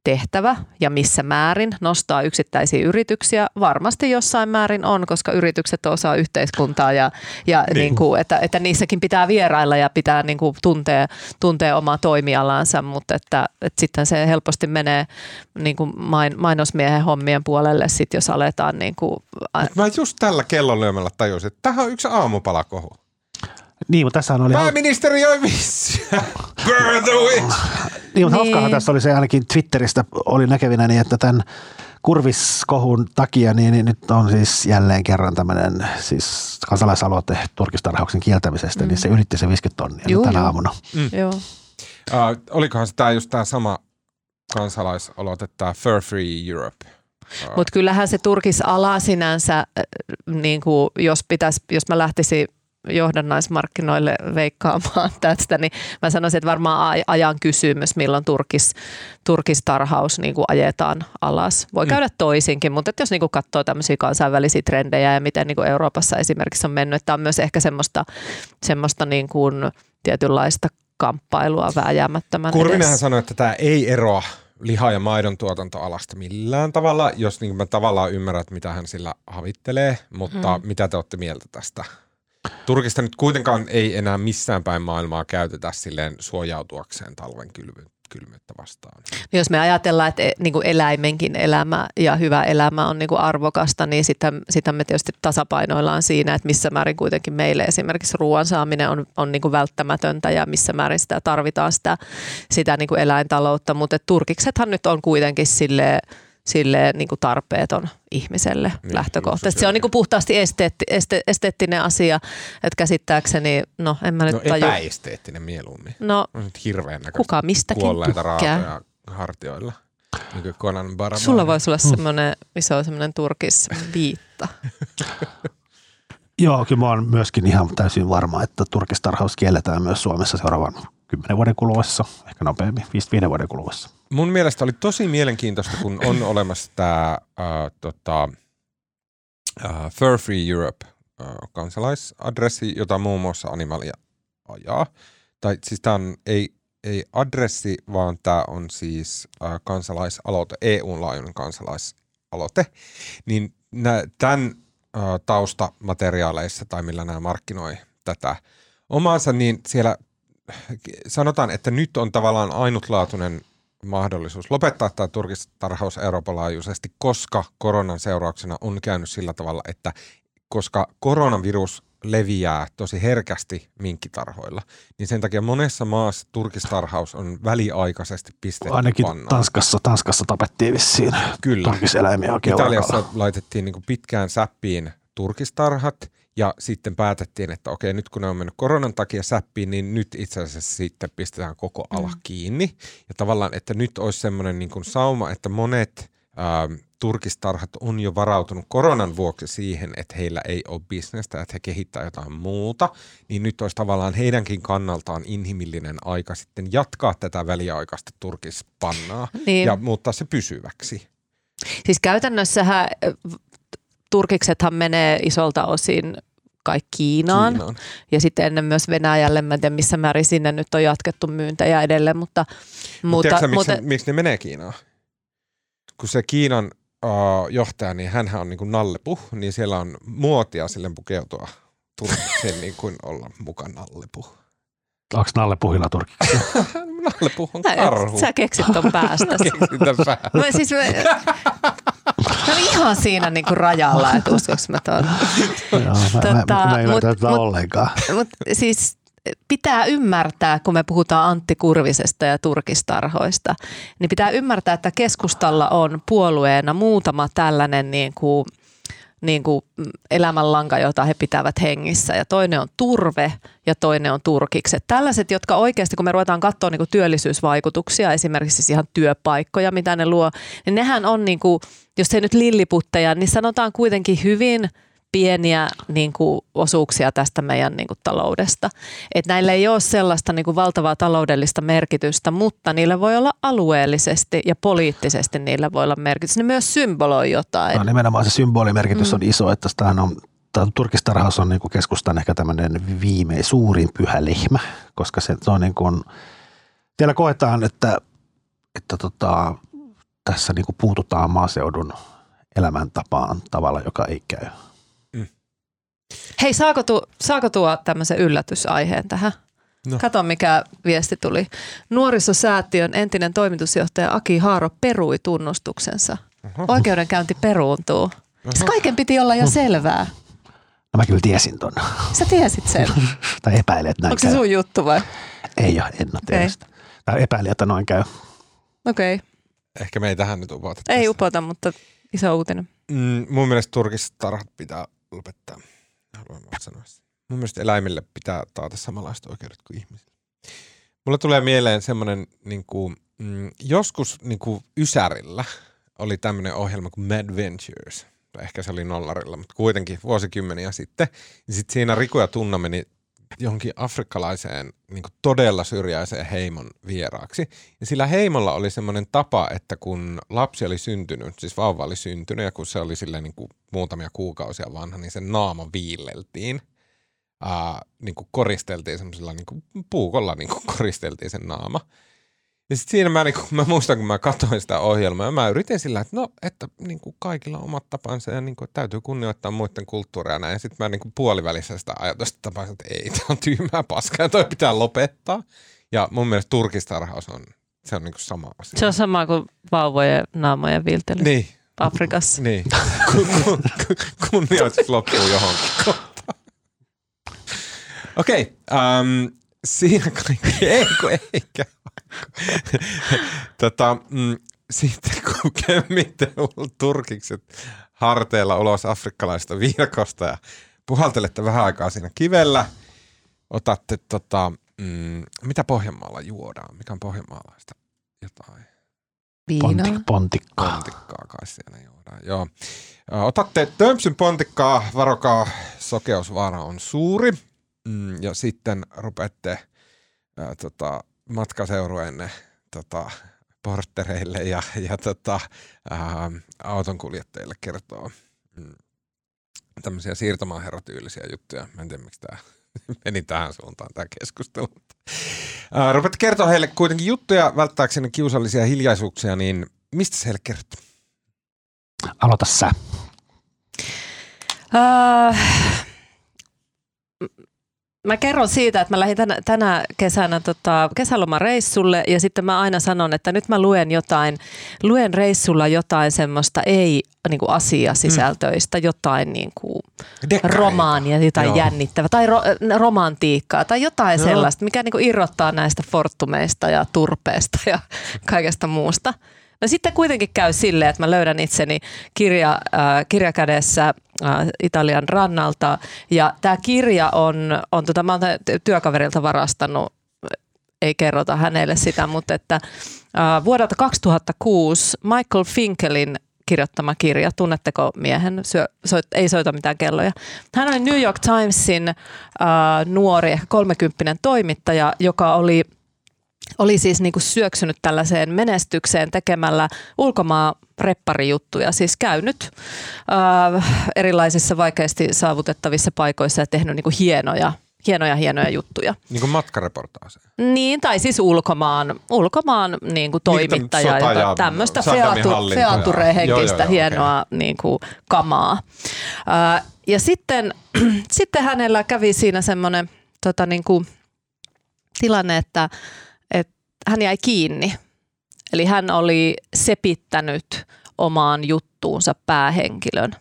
tehtävä ja missä määrin nostaa yksittäisiä yrityksiä. Varmasti jossain määrin on, koska yritykset on osa yhteiskuntaa ja, ja niin. Niin kuin, että, että niissäkin pitää vierailla ja pitää niin kuin tuntea, tuntea omaa toimialansa, mutta että, että sitten se helposti menee niin kuin mainosmiehen hommien puolelle, sit jos aletaan. Niin kuin a- Mä just tällä kellonlyömällä tajusin, että tämähän on yksi aamupalakohu. Niin, mutta tässä oli pääministeri hauska. Joi missään. Burn the witch. Niin, mutta hauskaahan tässä oli se, ainakin Twitteristä oli näkevinäni, että tämän kurviskohun takia niin, niin nyt on siis jälleen kerran tämmöinen siis kansalaisaloite turkistarhauksen kieltämisestä, mm. niin se ylitti se viisikymmentä tonnia Juu, tänä jo. aamuna. Mm. Joo. Uh, olikohan se tämä just tämä sama kansalaisaloite, tämä Fur Free Europe? Uh. Mutta kyllähän se turkisala sinänsä, niin kuin jos pitäisi, jos mä lähtisin johdannaismarkkinoille veikkaamaan tästä, niin mä sanoisin, että varmaan ajan kysymys, milloin turkis, turkistarhaus niin kuin ajetaan alas. Voi käydä mm. toisinkin, mutta että jos niin kuin katsoo tämmöisiä kansainvälisiä trendejä ja miten niin kuin Euroopassa esimerkiksi on mennyt, että on myös ehkä semmoista, semmoista niin kuin tietynlaista kamppailua vääjäämättömän edes. Kurvinenhan sanoi, että tämä ei eroa liha- ja maidon tuotantoalasta millään tavalla, jos niin kuin mä tavallaan ymmärrät, mitä hän sillä havittelee, mutta mm. mitä te olette mieltä tästä? Turkista nyt kuitenkaan ei enää missään päin maailmaa käytetä silleen suojautuakseen talven kylmyyttä vastaan. Jos me ajatellaan, että eläimenkin elämä ja hyvä elämä on arvokasta, niin sitä, sitä me tietysti tasapainoillaan siinä, että missä määrin kuitenkin meille esimerkiksi ruoan saaminen on, on välttämätöntä ja missä määrin sitä tarvitaan sitä, sitä eläintaloutta. Mutta turkiksethan nyt on kuitenkin silleen, silleen niin kuin tarpeeton ihmiselle niin, lähtökohtaisesti. Se on niin kuin puhtaasti esteetti, este, esteettinen asia, että käsittääkseni, no en mä nyt no, taju. No epäesteettinen mieluummin. No on hirveän näköistä. Kuka mistäkin kuolleita raakoja hartioilla. Niin Conan Barbarin. Sulla voisi olla semmoinen iso semmoinen turkisviitta. Joo, kyllä mä oon myöskin ihan täysin varma, että turkistarhaus kielletään myös Suomessa seuraavan kymmenen vuoden kuluessa, ehkä nopeammin, viiden vuoden kuluessa. Mun mielestä oli tosi mielenkiintoista, kun on olemassa tämä äh, tota, äh, Fur Free Europe äh, kansalaisadressi, jota muun muassa Animalia ajaa. Tai siis tämä ei, ei adressi, vaan tämä on siis äh, kansalaisaloite, E U-laajuinen kansalaisaloite. Niin nä, tämän äh, taustamateriaaleissa tai millä nämä markkinoi tätä omaansa, niin siellä sanotaan, että nyt on tavallaan ainutlaatuinen mahdollisuus lopettaa tämä turkistarhaus Euroopan laajuisesti, koska koronan seurauksena on käynyt sillä tavalla, että koska koronavirus leviää tosi herkästi minkkitarhoilla, niin sen takia monessa maassa turkistarhaus on väliaikaisesti pistetty ainakin pannaan. Tanskassa, Tanskassa tapettiin vissiin Kyllä. turkiseläimiä oikein Italiassa varkalla. Laitettiin niin kuin pitkään säppiin turkistarhat. Ja sitten päätettiin, että okei, nyt kun ne on mennyt koronan takia säppiin, niin nyt itse asiassa sitten pistetään koko ala kiinni. Ja tavallaan, että nyt olisi semmoinen niin kuin sauma, että monet ää, turkistarhat on jo varautunut koronan vuoksi siihen, että heillä ei ole bisnestä, että he kehittää jotain muuta. Niin nyt olisi tavallaan heidänkin kannaltaan inhimillinen aika sitten jatkaa tätä väliaikaista turkispannaa niin. ja muuttaa se pysyväksi. Siis käytännössähän turkiksethan menee isolta osin kai Kiinaan. Kiinaan ja sitten ennen myös Venäjälle. Mä en tiedä, missä määrin sinne nyt on jatkettu myyntejä edelleen. Mutta, Mut mutta, tiedätkö, mutta miksi, miksi ne menee Kiinaan? Kun se Kiinan uh, johtaja, niin hänhän on niin kuin nallepuh, niin siellä on muotia silleen pukeutua turkikseen niin kuin olla mukaan nallepuh. Onko nallepuhilla turkiksi? Nallepuh on karhu. Sä keksit ton päästä. No siis me... No ihan siinä niinku rajalla, että uskoks mä tuon. Tota, mä en ymmärrä tätä ollenkaan. Mutta siis pitää ymmärtää, kun me puhutaan Antti Kurvisesta ja turkistarhoista, niin pitää ymmärtää, että keskustalla on puolueena muutama tällainen niinku, niinku elämänlanka, jota he pitävät hengissä. Ja toinen on turve ja toinen on turkikset. Tällaiset, jotka oikeasti, kun me ruvetaan katsoa niinku työllisyysvaikutuksia, esimerkiksi ihan työpaikkoja, mitä ne luo, niin nehän on niinku... Jos ei nyt lilliputteja, niin sanotaan kuitenkin hyvin pieniä niin kuin, osuuksia tästä meidän niin kuin, taloudesta. Et näillä ei ole sellaista niin kuin, valtavaa taloudellista merkitystä, mutta niillä voi olla alueellisesti ja poliittisesti niillä voi olla merkitys. Ne myös symboloi jotain. No, nimenomaan se symbolimerkitys mm. on iso, että tämähän on... Tämä turkistarhaus on niin kuin keskustan ehkä tämmöinen viimein suurin pyhä lehmä, koska se on niin kuin... Siellä koetaan, että... että tota, tässä niin kuin puututaan maaseudun elämäntapaan tavalla, joka ei käy. Mm. Hei, saako, tu, saako tuo tämmöisen yllätysaiheen tähän? No. Kato, mikä viesti tuli. Nuorisosäätiön entinen toimitusjohtaja Aki Haaro perui tunnustuksensa. Uh-huh. Oikeudenkäynti peruuntuu. Uh-huh. Kaiken piti olla jo uh-huh. selvää. No mä kyllä tiesin ton. Sä tiesit sen? Tai epäilet näin. Onko se sun juttu vai? Ei ole, en ole tiedä sitä. Tai epäilet, että noin käy. Okei. Okay. Ehkä me ei tähän nyt upota. Ei tässä. upota, mutta iso uutinen. Mm, mun mielestä turkistarhat pitää lopettaa. Haluan vaan sanoa sitä. Mun mielestä eläimille pitää taata samanlaiset oikeudet kuin ihmisille. Mulla tulee mieleen semmoinen, niin kuin, mm, joskus niin kuin Ysärillä oli tämmöinen ohjelma kuin Mad Ventures. Ehkä se oli nollarilla, mutta kuitenkin vuosikymmeniä sitten. Sitten siinä Riku ja Tunna meni johonkin afrikkalaiseen niin kuin todella syrjäiseen heimon vieraaksi. Ja sillä heimolla oli semmoinen tapa, että kun lapsi oli syntynyt, siis vauva oli syntynyt ja kun se oli silleen niin kuin muutamia kuukausia vanha, niin sen naama viilleltiin. Ää, niin kuin koristeltiin semmoisella niin kuin puukolla niin kuin koristeltiin sen naama. Ja sitten siinä mä, niin kun, mä muistan, kun mä katsoin sitä ohjelmaa ja mä yritin sillä, että no, että niin kuin kaikilla on omat tapansa ja niin kuin, täytyy kunnioittaa muiden kulttuuria näin. Ja sitten mä niin kuin puolivälissä sitä ajatusta tapasin, että ei, tää on tyhmää paskaa ja toi pitää lopettaa. Ja mun mielestä turkistarhaus on, se on niin kuin sama asia. Se on sama kuin vauvojen naamojen viiltely niin. Afrikassa. Niin, kun, kun, kun, kunnioitus loppuu johonkin kohtaan. Okei, ähm, siinä kaikki, eikö, eikä. Tota, mm, sitten kun kemmitte turkikset harteilla ulos afrikkalaisesta viidakosta ja puhaltelette vähän aikaa siinä kivellä, otatte tota, mm, mitä Pohjanmaalla juodaan? Mikä on pohjanmaalaista jotain? Viinaa? Pontikkaa. Pontikkaa kai siellä juodaan, joo. Otatte tömpsyn pontikkaa, varokaa, sokeusvaara on suuri mm, ja sitten rupeatte äh, tota... matkaseurueenne tota, porttereille ja, ja tota, ää, autonkuljettajille kertoo mm, tämmöisiä siirtomaaherratyylisiä juttuja. Mä en tiedä, miksi tämä meni tähän suuntaan tämä keskustelu. Ää, rupeatte kertoa heille kuitenkin juttuja välttääkseni kiusallisia hiljaisuuksia, niin mistä se heille kertoo? Aloita sä. Äh... Mä kerron siitä, että mä lähdin tänä, tänä kesänä tota, kesälomareissulle ja sitten mä aina sanon, että nyt mä luen jotain, luen reissulla jotain semmoista ei niin kuin asiasisältöistä, mm. jotain niin kuin romaania tai jännittävää tai ro, romantiikkaa tai jotain no. sellaista, mikä niin kuin irrottaa näistä Fortumeista ja turpeesta ja kaikesta muusta. No sitten kuitenkin käy silleen, että mä löydän itseni kirja, äh, kirjakädessä äh, Italian rannalta ja tää kirja on, on tota, mä oon työkaverilta varastanut, ei kerrota hänelle sitä, mutta että äh, vuodelta kaksituhattakuusi Michael Finkelin kirjoittama kirja, tunnetteko miehen, Syö, soit, ei soita mitään kelloja. Hän oli New York Timesin äh, nuori, ehkä kolmekymppinen toimittaja, joka oli... Oli siis niinku syöksynyt tällaiseen menestykseen tekemällä ulkomaaprepparijuttuja, siis käynyt äh, erilaisissa vaikeasti saavutettavissa paikoissa ja tehnyt niinku hienoja, hienoja, hienoja juttuja. Niin kuin matkareportaaseja. Niin, tai siis ulkomaan, ulkomaan niinku toimittaja, niin, jota, tämmöistä featu, featurehenkistä hienoa okay. niinku kamaa. Äh, ja sitten, sitten hänellä kävi siinä semmoinen tota, niinku, tilanne, että hän jäi kiinni. Eli hän oli sepittänyt omaan juttuunsa päähenkilön.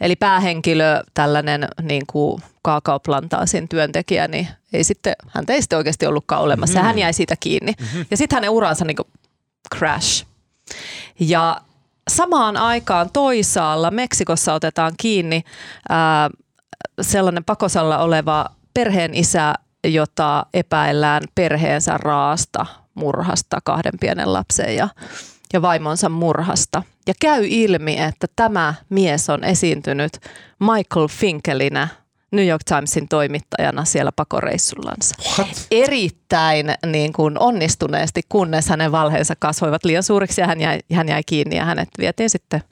Eli päähenkilö, tällainen niin kuin kaakaoplantaasin työntekijä, niin ei sitten, häntä ei sitten oikeasti ollutkaan olemassa. Mm-hmm. Hän jäi siitä kiinni. Mm-hmm. Ja sitten hänen uransa niin kuin crash. Ja samaan aikaan toisaalla Meksikossa otetaan kiinni ää, sellainen pakosalla oleva perheen isä, jota epäillään perheensä raasta murhasta, kahden pienen lapsen ja, ja vaimonsa murhasta. Ja käy ilmi, että tämä mies on esiintynyt Michael Finkelinä, New York Timesin toimittajana siellä pakoreissullansa. What? Erittäin niin kuin onnistuneesti, kunnes hänen valheensa kasvoivat liian suuriksi ja hän jäi, hän jäi kiinni ja hänet vietiin sitten,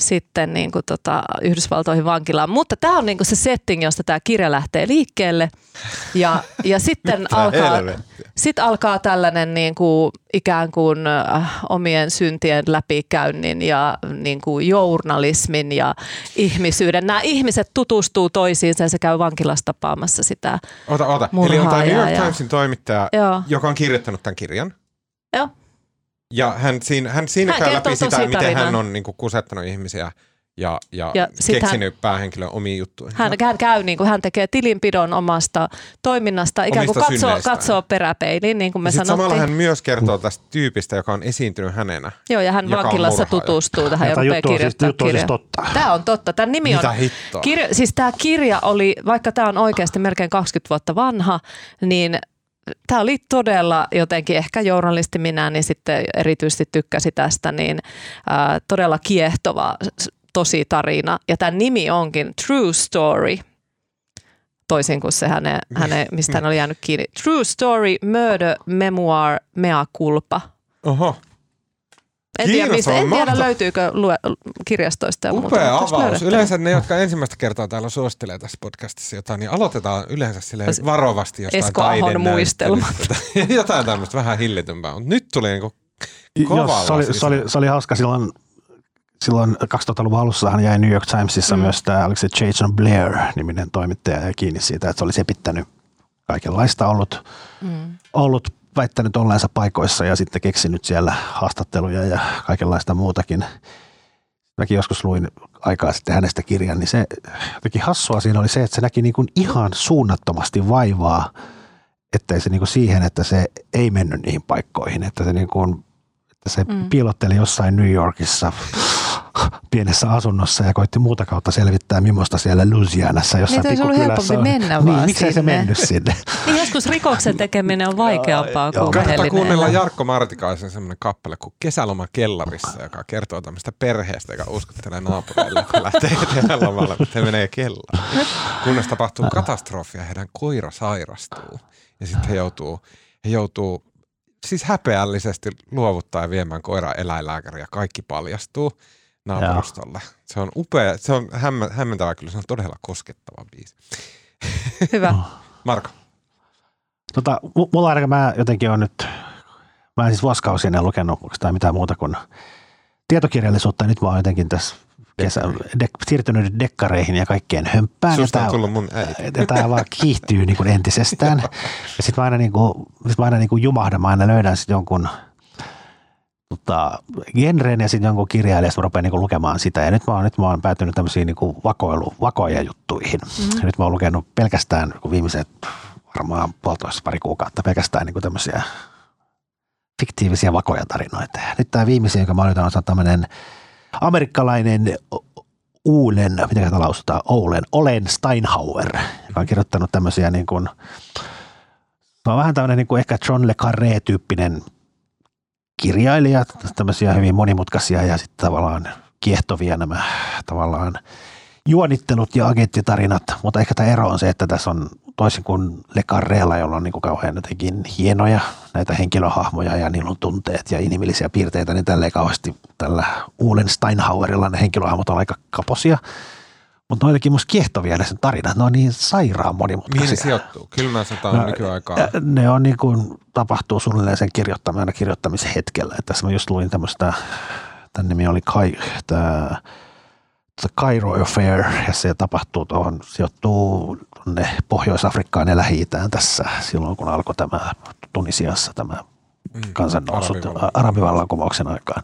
sitten niin kuin tota Yhdysvaltoihin vankilaan. Mutta tämä on niin kuin se setting, josta tämä kirja lähtee liikkeelle ja, ja sitten alkaa, sit alkaa tällainen niin kuin ikään kuin omien syntien läpikäynnin ja niin kuin journalismin ja ihmisyyden. Nämä ihmiset tutustuu toisiinsa ja se käy vankilassa tapaamassa sitä Ota, ota. Eli on tämä New York Timesin toimittaja, joo, joka on kirjoittanut tämän kirjan. Joo. Ja hän siinä, hän siinä hän käy läpi sitä, miten tarinaan. Hän on niin kuin kusettanut ihmisiä. Ja, ja, ja keksinyt hän, päähenkilön omiin juttuihin. Hän, hän käy niin kuin, hän tekee tilinpidon omasta toiminnasta, ikään kuin katsoo, katsoo peräpeiliin, niin kuin me sanottiin. Samalla hän myös kertoo tästä tyypistä, joka on esiintynyt hänenä. Joo, ja hän vankilassa tutustuu tähän ja rupeaa kirjoittamaan siis, kirjaa. Siis tämä on totta. Tämä nimi on, kirjo, siis tämä kirja oli, vaikka tämä on oikeasti melkein kaksikymmentä vuotta vanha, niin tämä oli todella jotenkin, ehkä journalisti minä, niin sitten erityisesti tykkäsi tästä, niin äh, todella kiehtova tosi tarina. Ja tämän nimi onkin True Story, toisin kuin se häne, häne, mistä hän oli jäänyt kiinni. True Story, Murder, Memoir, Mea Culpa. Oho. En tiedä, mistä, en tiedä löytyykö lue, kirjastoista ja upea muuta. Upea avaus. Yleensä ne, jotka ensimmäistä kertaa täällä suostelee tässä podcastissa jotain, niin aloitetaan yleensä silleen varovasti jostain taidennäyttelystä. Esko Ahon muistelma. Jotain tämmöistä vähän hillitympää. Nyt tuli niin kuin kovaa. Se oli, se, oli, se oli hauska silloin. Silloin kaksituhattaluvun alussa hän jäi New York Timesissa mm. myös tämä, oliko se Jason Blair-niminen toimittaja, ja kiinni siitä, että se olisi epittänyt kaikenlaista, ollut, mm. ollut väittänyt olleensa paikoissa ja sitten keksinyt siellä haastatteluja ja kaikenlaista muutakin. Mäkin joskus luin aikaa sitten hänestä kirjan, niin se jotenkin hassua siinä oli se, että se näki niin kuin ihan suunnattomasti vaivaa, ettei se niin kuin siihen, että se ei mennyt niihin paikkoihin, että se, niin kuin, että se mm. piilotteli jossain New Yorkissa pienessä asunnossa ja koitti muuta kautta selvittää, millaista siellä Louisianassa jossain pikkukylässä on. Niin, olisi ollut helpompi mennä vaan sinne. Niin, se mennyt sinne? Niin, joskus rikoksen tekeminen on vaikeampaa kuin rehellinen. Kannattaa kuunnella Jarkko Martikaisen semmoinen kappale kuin Kesäloma kellarissa, joka kertoo tämmöistä perheestä, joka uskottelee naapureille, että lähtee kesälomalle, mutta menee kellaan. Kunnes tapahtuu katastrofia, heidän koira sairastuu ja sitten he joutuu, he joutuu siis häpeällisesti luovuttaa ja viemään koiran eläinlääkäriin ja kaikki paljastuu naapurustolle. Jaa. Se on upea, se on hämmä, hämmentävä kyllä, se on todella koskettava biisi. Hyvä. Marko. Tota, mulla ainakaan mä jotenkin on nyt, mä en siis vuosikausia lukenut tai mitään muuta kuin tietokirjallisuutta, ja nyt mä oon jotenkin tässä kesä, de, siirtynyt dekkareihin ja kaikkeen hömppään. Susta on tullut mun äiti. Tämä vaan kiihtyy niin kuin entisestään. Ja sit mä aina, niin kuin, sit mä aina niin kuin jumahdan, mä aina löydän sit jonkun Tota, genreen ja sitten jonkun kirjailija, sitten mä rupean niinku lukemaan sitä. Ja nyt mä oon, nyt mä oon päätynyt tämmöisiin niinku vakoilu, vakoja juttuihin. Mm-hmm. Nyt mä oon lukenut pelkästään niinku viimeiset varmaan puolitoista pari kuukautta pelkästään niinku tämmöisiä fiktiivisiä vakoja tarinoita. Ja nyt tämä viimeisin, jonka mä oon löytänyt, on tämmöinen amerikkalainen Olen, miten tätä lausutaan, Olen, Olen Steinhauer, joka on kirjoittanut tämmöisiä niin kuin, se on vähän tämmöinen niinku ehkä John le Carré-tyyppinen kirjailijat, tämmöisiä hyvin monimutkaisia ja sitten tavallaan kiehtovia nämä tavallaan juonittelut ja agenttitarinat, mutta ehkä tämä ero on se, että tässä on toisin kuin Le Carrella, jolla on niin kuin kauhean jotenkin hienoja näitä henkilöhahmoja ja niillä on tunteet ja inhimillisiä piirteitä, niin tälleen kauheasti tällä Olen Steinhauerilla ne henkilöhahmot on aika kaposia, mutta ne on jotenkin musta kiehtovia ne sen tarinat, ne on niin sairaan monimutkaisia. Mihin ne sijoittuu? Kylmää sotaa on no, nykyaikaan. Ne on niin kuin, tapahtuu suunnilleen sen kirjoittaminen kirjoittamisen hetkellä. Et tässä mä just luin tämmöistä, tämän nimi oli Kai, tämä The Cairo Affair, ja se tapahtuu tuohon, sijoittuu tuonne Pohjois-Afrikkaan ja Lähi-Itään tässä silloin, kun alkoi tämä Tunisiassa tämä mm, kansannousut arabivallankumouksen aikaan.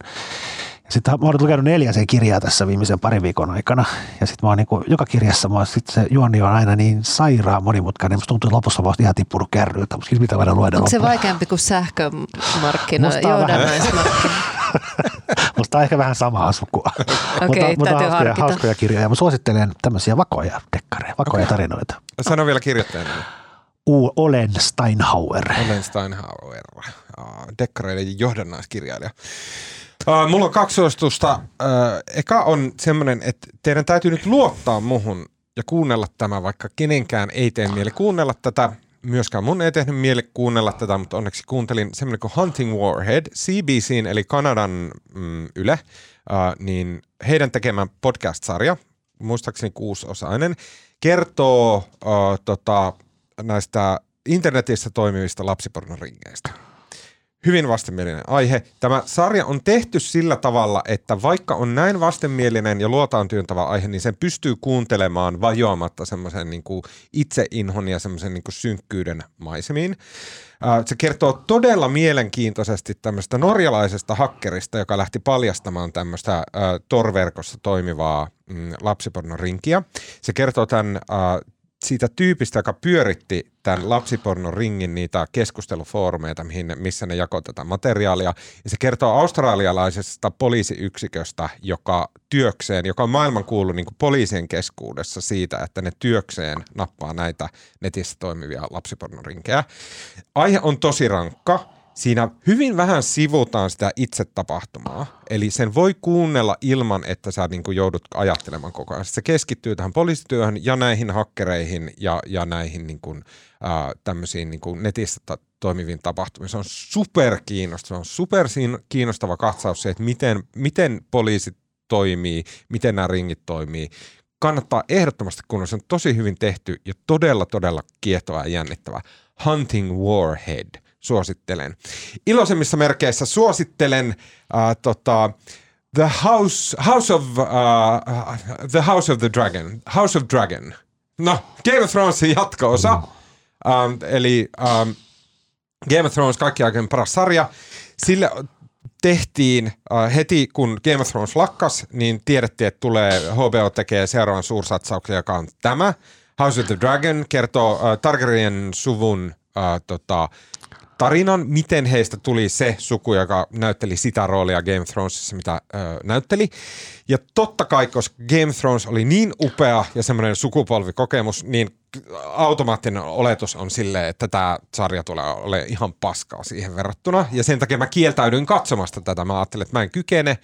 Sitten mä olen lukenut neljä sen kirjaa tässä viimeisen parin viikon aikana. Ja sitten mä oon niin kuin, joka kirjassa mä oon, sit se juoni on aina niin sairaan monimutkainen. Musta tuntuu, että lopussa mä oon ihan tippunut kärryiltä. Musta mitä voidaan luoda loppuun. Onko se vaikeampi kuin sähkömarkkina, johdannaismarkkina? Musta on ehkä vähän samaa sukua. Okei, okay, täytyy harkita. Hauskoja kirjoja. Mä suosittelen tämmöisiä vakoja dekkareja, vakoja okay. tarinoita. Sano vielä kirjoittajana. U- Olen Steinhauer. Olen Steinhauer. Dekkareiden johdannaiskirjailija. Uh, mulla on kaksi suositusta. Uh, eka on semmoinen, että teidän täytyy nyt luottaa muhun ja kuunnella tämä, vaikka kenenkään ei tee mieli kuunnella tätä. Myöskään mun ei tehnyt mieli kuunnella tätä, mutta onneksi kuuntelin semmoinen kuin Hunting Warhead, C B C:n eli Kanadan mm, Yle, uh, niin heidän tekemän podcast-sarja, muistaakseni kuusiosainen, kertoo uh, tota, näistä internetissä toimivista lapsipornoringeistä. Hyvin vastenmielinen aihe. Tämä sarja on tehty sillä tavalla, että vaikka on näin vastenmielinen ja luotaan työntävä aihe, niin sen pystyy kuuntelemaan vajoamatta semmoisen niin kuin itseinhon ja semmoisen niin kuin synkkyyden maisemiin. Se kertoo todella mielenkiintoisesti tämmöistä norjalaisesta hakkerista, joka lähti paljastamaan tämmöistä torverkossa toimivaa lapsipornorinkiä. Se kertoo tämän siitä tyypistä, joka pyöritti tämän lapsipornon ringin niitä keskustelufoorumeita, mihin, missä ne jakoi tätä materiaalia. Ja se kertoo australialaisesta poliisiyksiköstä, joka työkseen, joka on maailmankuulu niin kuin poliisien keskuudessa siitä, että ne työkseen nappaa näitä netissä toimivia lapsipornorinkejä. Aihe on tosi rankka. Siinä hyvin vähän sivutaan sitä itse tapahtumaa, eli sen voi kuunnella ilman, että sä niin kuin joudut ajattelemaan koko ajan. Se keskittyy tähän poliisityöhön ja näihin hakkereihin ja, ja näihin niin kuin, ää, tämmöisiin niin kuin netissä ta- toimiviin tapahtumiin. Se on superkiinnostava, se on superkiinnostava katsaus se, että miten, miten poliisit toimii, miten nämä ringit toimii. Kannattaa ehdottomasti kuunnella, se on tosi hyvin tehty ja todella, todella kiehtova ja jännittävä. Hunting Warhead. Suosittelen. Iloisemmissa merkeissä suosittelen äh, tota, The House, House of äh, The House of the Dragon. House of Dragon. No, Game of Thronesin jatko-osa. Mm. Ähm, eli ähm, Game of Thrones kaikki aikojen paras sarja. Sille tehtiin äh, heti, kun Game of Thrones lakkas, niin tiedettiin, että tulee H B O tekee seuraavan suursatsauksen, joka on tämä. House of the Dragon kertoo äh, Targaryen suvun äh, tota, tarinan, miten heistä tuli se suku, joka näytteli sitä roolia Game of Thronesissa, mitä ö, näytteli. Ja totta kai, koska Game of Thrones oli niin upea ja semmoinen sukupolvikokemus, niin automaattinen oletus on silleen, että tämä sarja tulee olemaan ihan paskaa siihen verrattuna. Ja sen takia mä kieltäydyin katsomasta tätä. Mä ajattelin, että mä en kykene.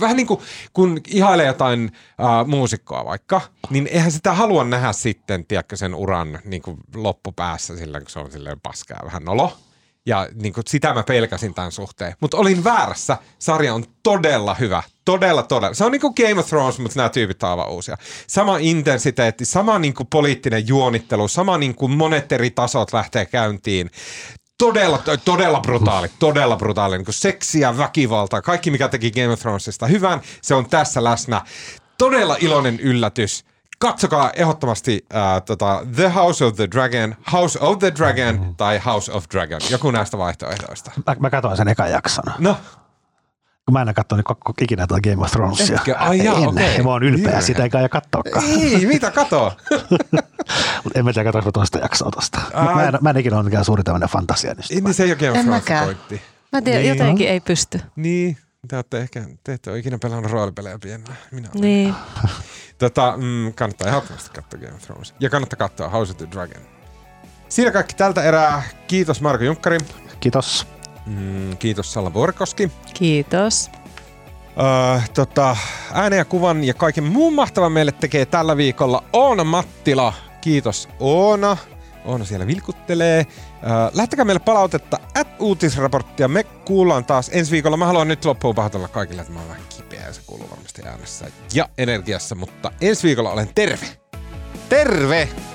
Vähän niin kuin kun ihailee jotain äh, muusikkoa vaikka, niin eihän sitä halua nähdä sitten, tiedätkö, sen uran niin kuin loppupäässä sillä, kun se on silleen paskaa vähän nolo. Ja niin kuin sitä mä pelkäsin tämän suhteen. Mutta olin väärässä. Sarja on todella hyvä. Todella, todella. Se on niin kuin Game of Thrones, mutta nämä tyypit ovat uusia. Sama intensiteetti, sama niin kuin poliittinen juonittelu, sama niin kuin monet eri tasot lähtee käyntiin. Todella, todella brutaali, todella brutaali. Niin kuin seksiä, väkivaltaa, kaikki mikä teki Game of Thronesista hyvän, se on tässä läsnä. Todella iloinen yllätys. Katsokaa ehdottomasti äh, tota, The House of the Dragon, House of the Dragon mm-hmm. tai House of Dragon. Joku näistä vaihtoehdoista. Mä, mä katsoin sen ekan jakson. No. Kun mä en ole katsonut koko ikinä tuota Game of Thronesia. Etkö? Ai jaa, okei. Okay. Mä oon ylpeä Jyrä. Sitä eikä aja katsoakaan. Ei, mitä katsoa? Mutta en mä tiedä, katsoa toista jaksoa tosta. Ää... Mä, en, mä en ikinä ole mikään suuri tämmöinen fantasianista. Niin se ei ole Game of Thrones pointti. Mä tiedän, niin. Jotenkin ei pysty. Niin. Te ette ehkä, te ette ole ikinä pelannut roolipelejä pienellä. Minä olen. Niin. Tota, mm, kannattaa ehdottomasti katsoa Game of Thrones. Ja kannattaa katsoa House of the Dragon. Siinä kaikki tältä erää. Kiitos Marko Junkkari. Kiitos. Mm, kiitos Salla Vuorikoski. Kiitos. Öö, tota, äänen ja kuvan ja kaiken muun mahtavan meille tekee tällä viikolla Oona Mattila. Kiitos Oona. Oona siellä vilkuttelee. Lähtekää meille palautetta at uutisraporttia. Me kuullaan taas ensi viikolla. Mä haluan nyt loppuun pahoitella kaikille, että mä oon vähän kipeä ja se kuuluu varmasti äänessä ja energiassa. Mutta ensi viikolla olen terve. Terve!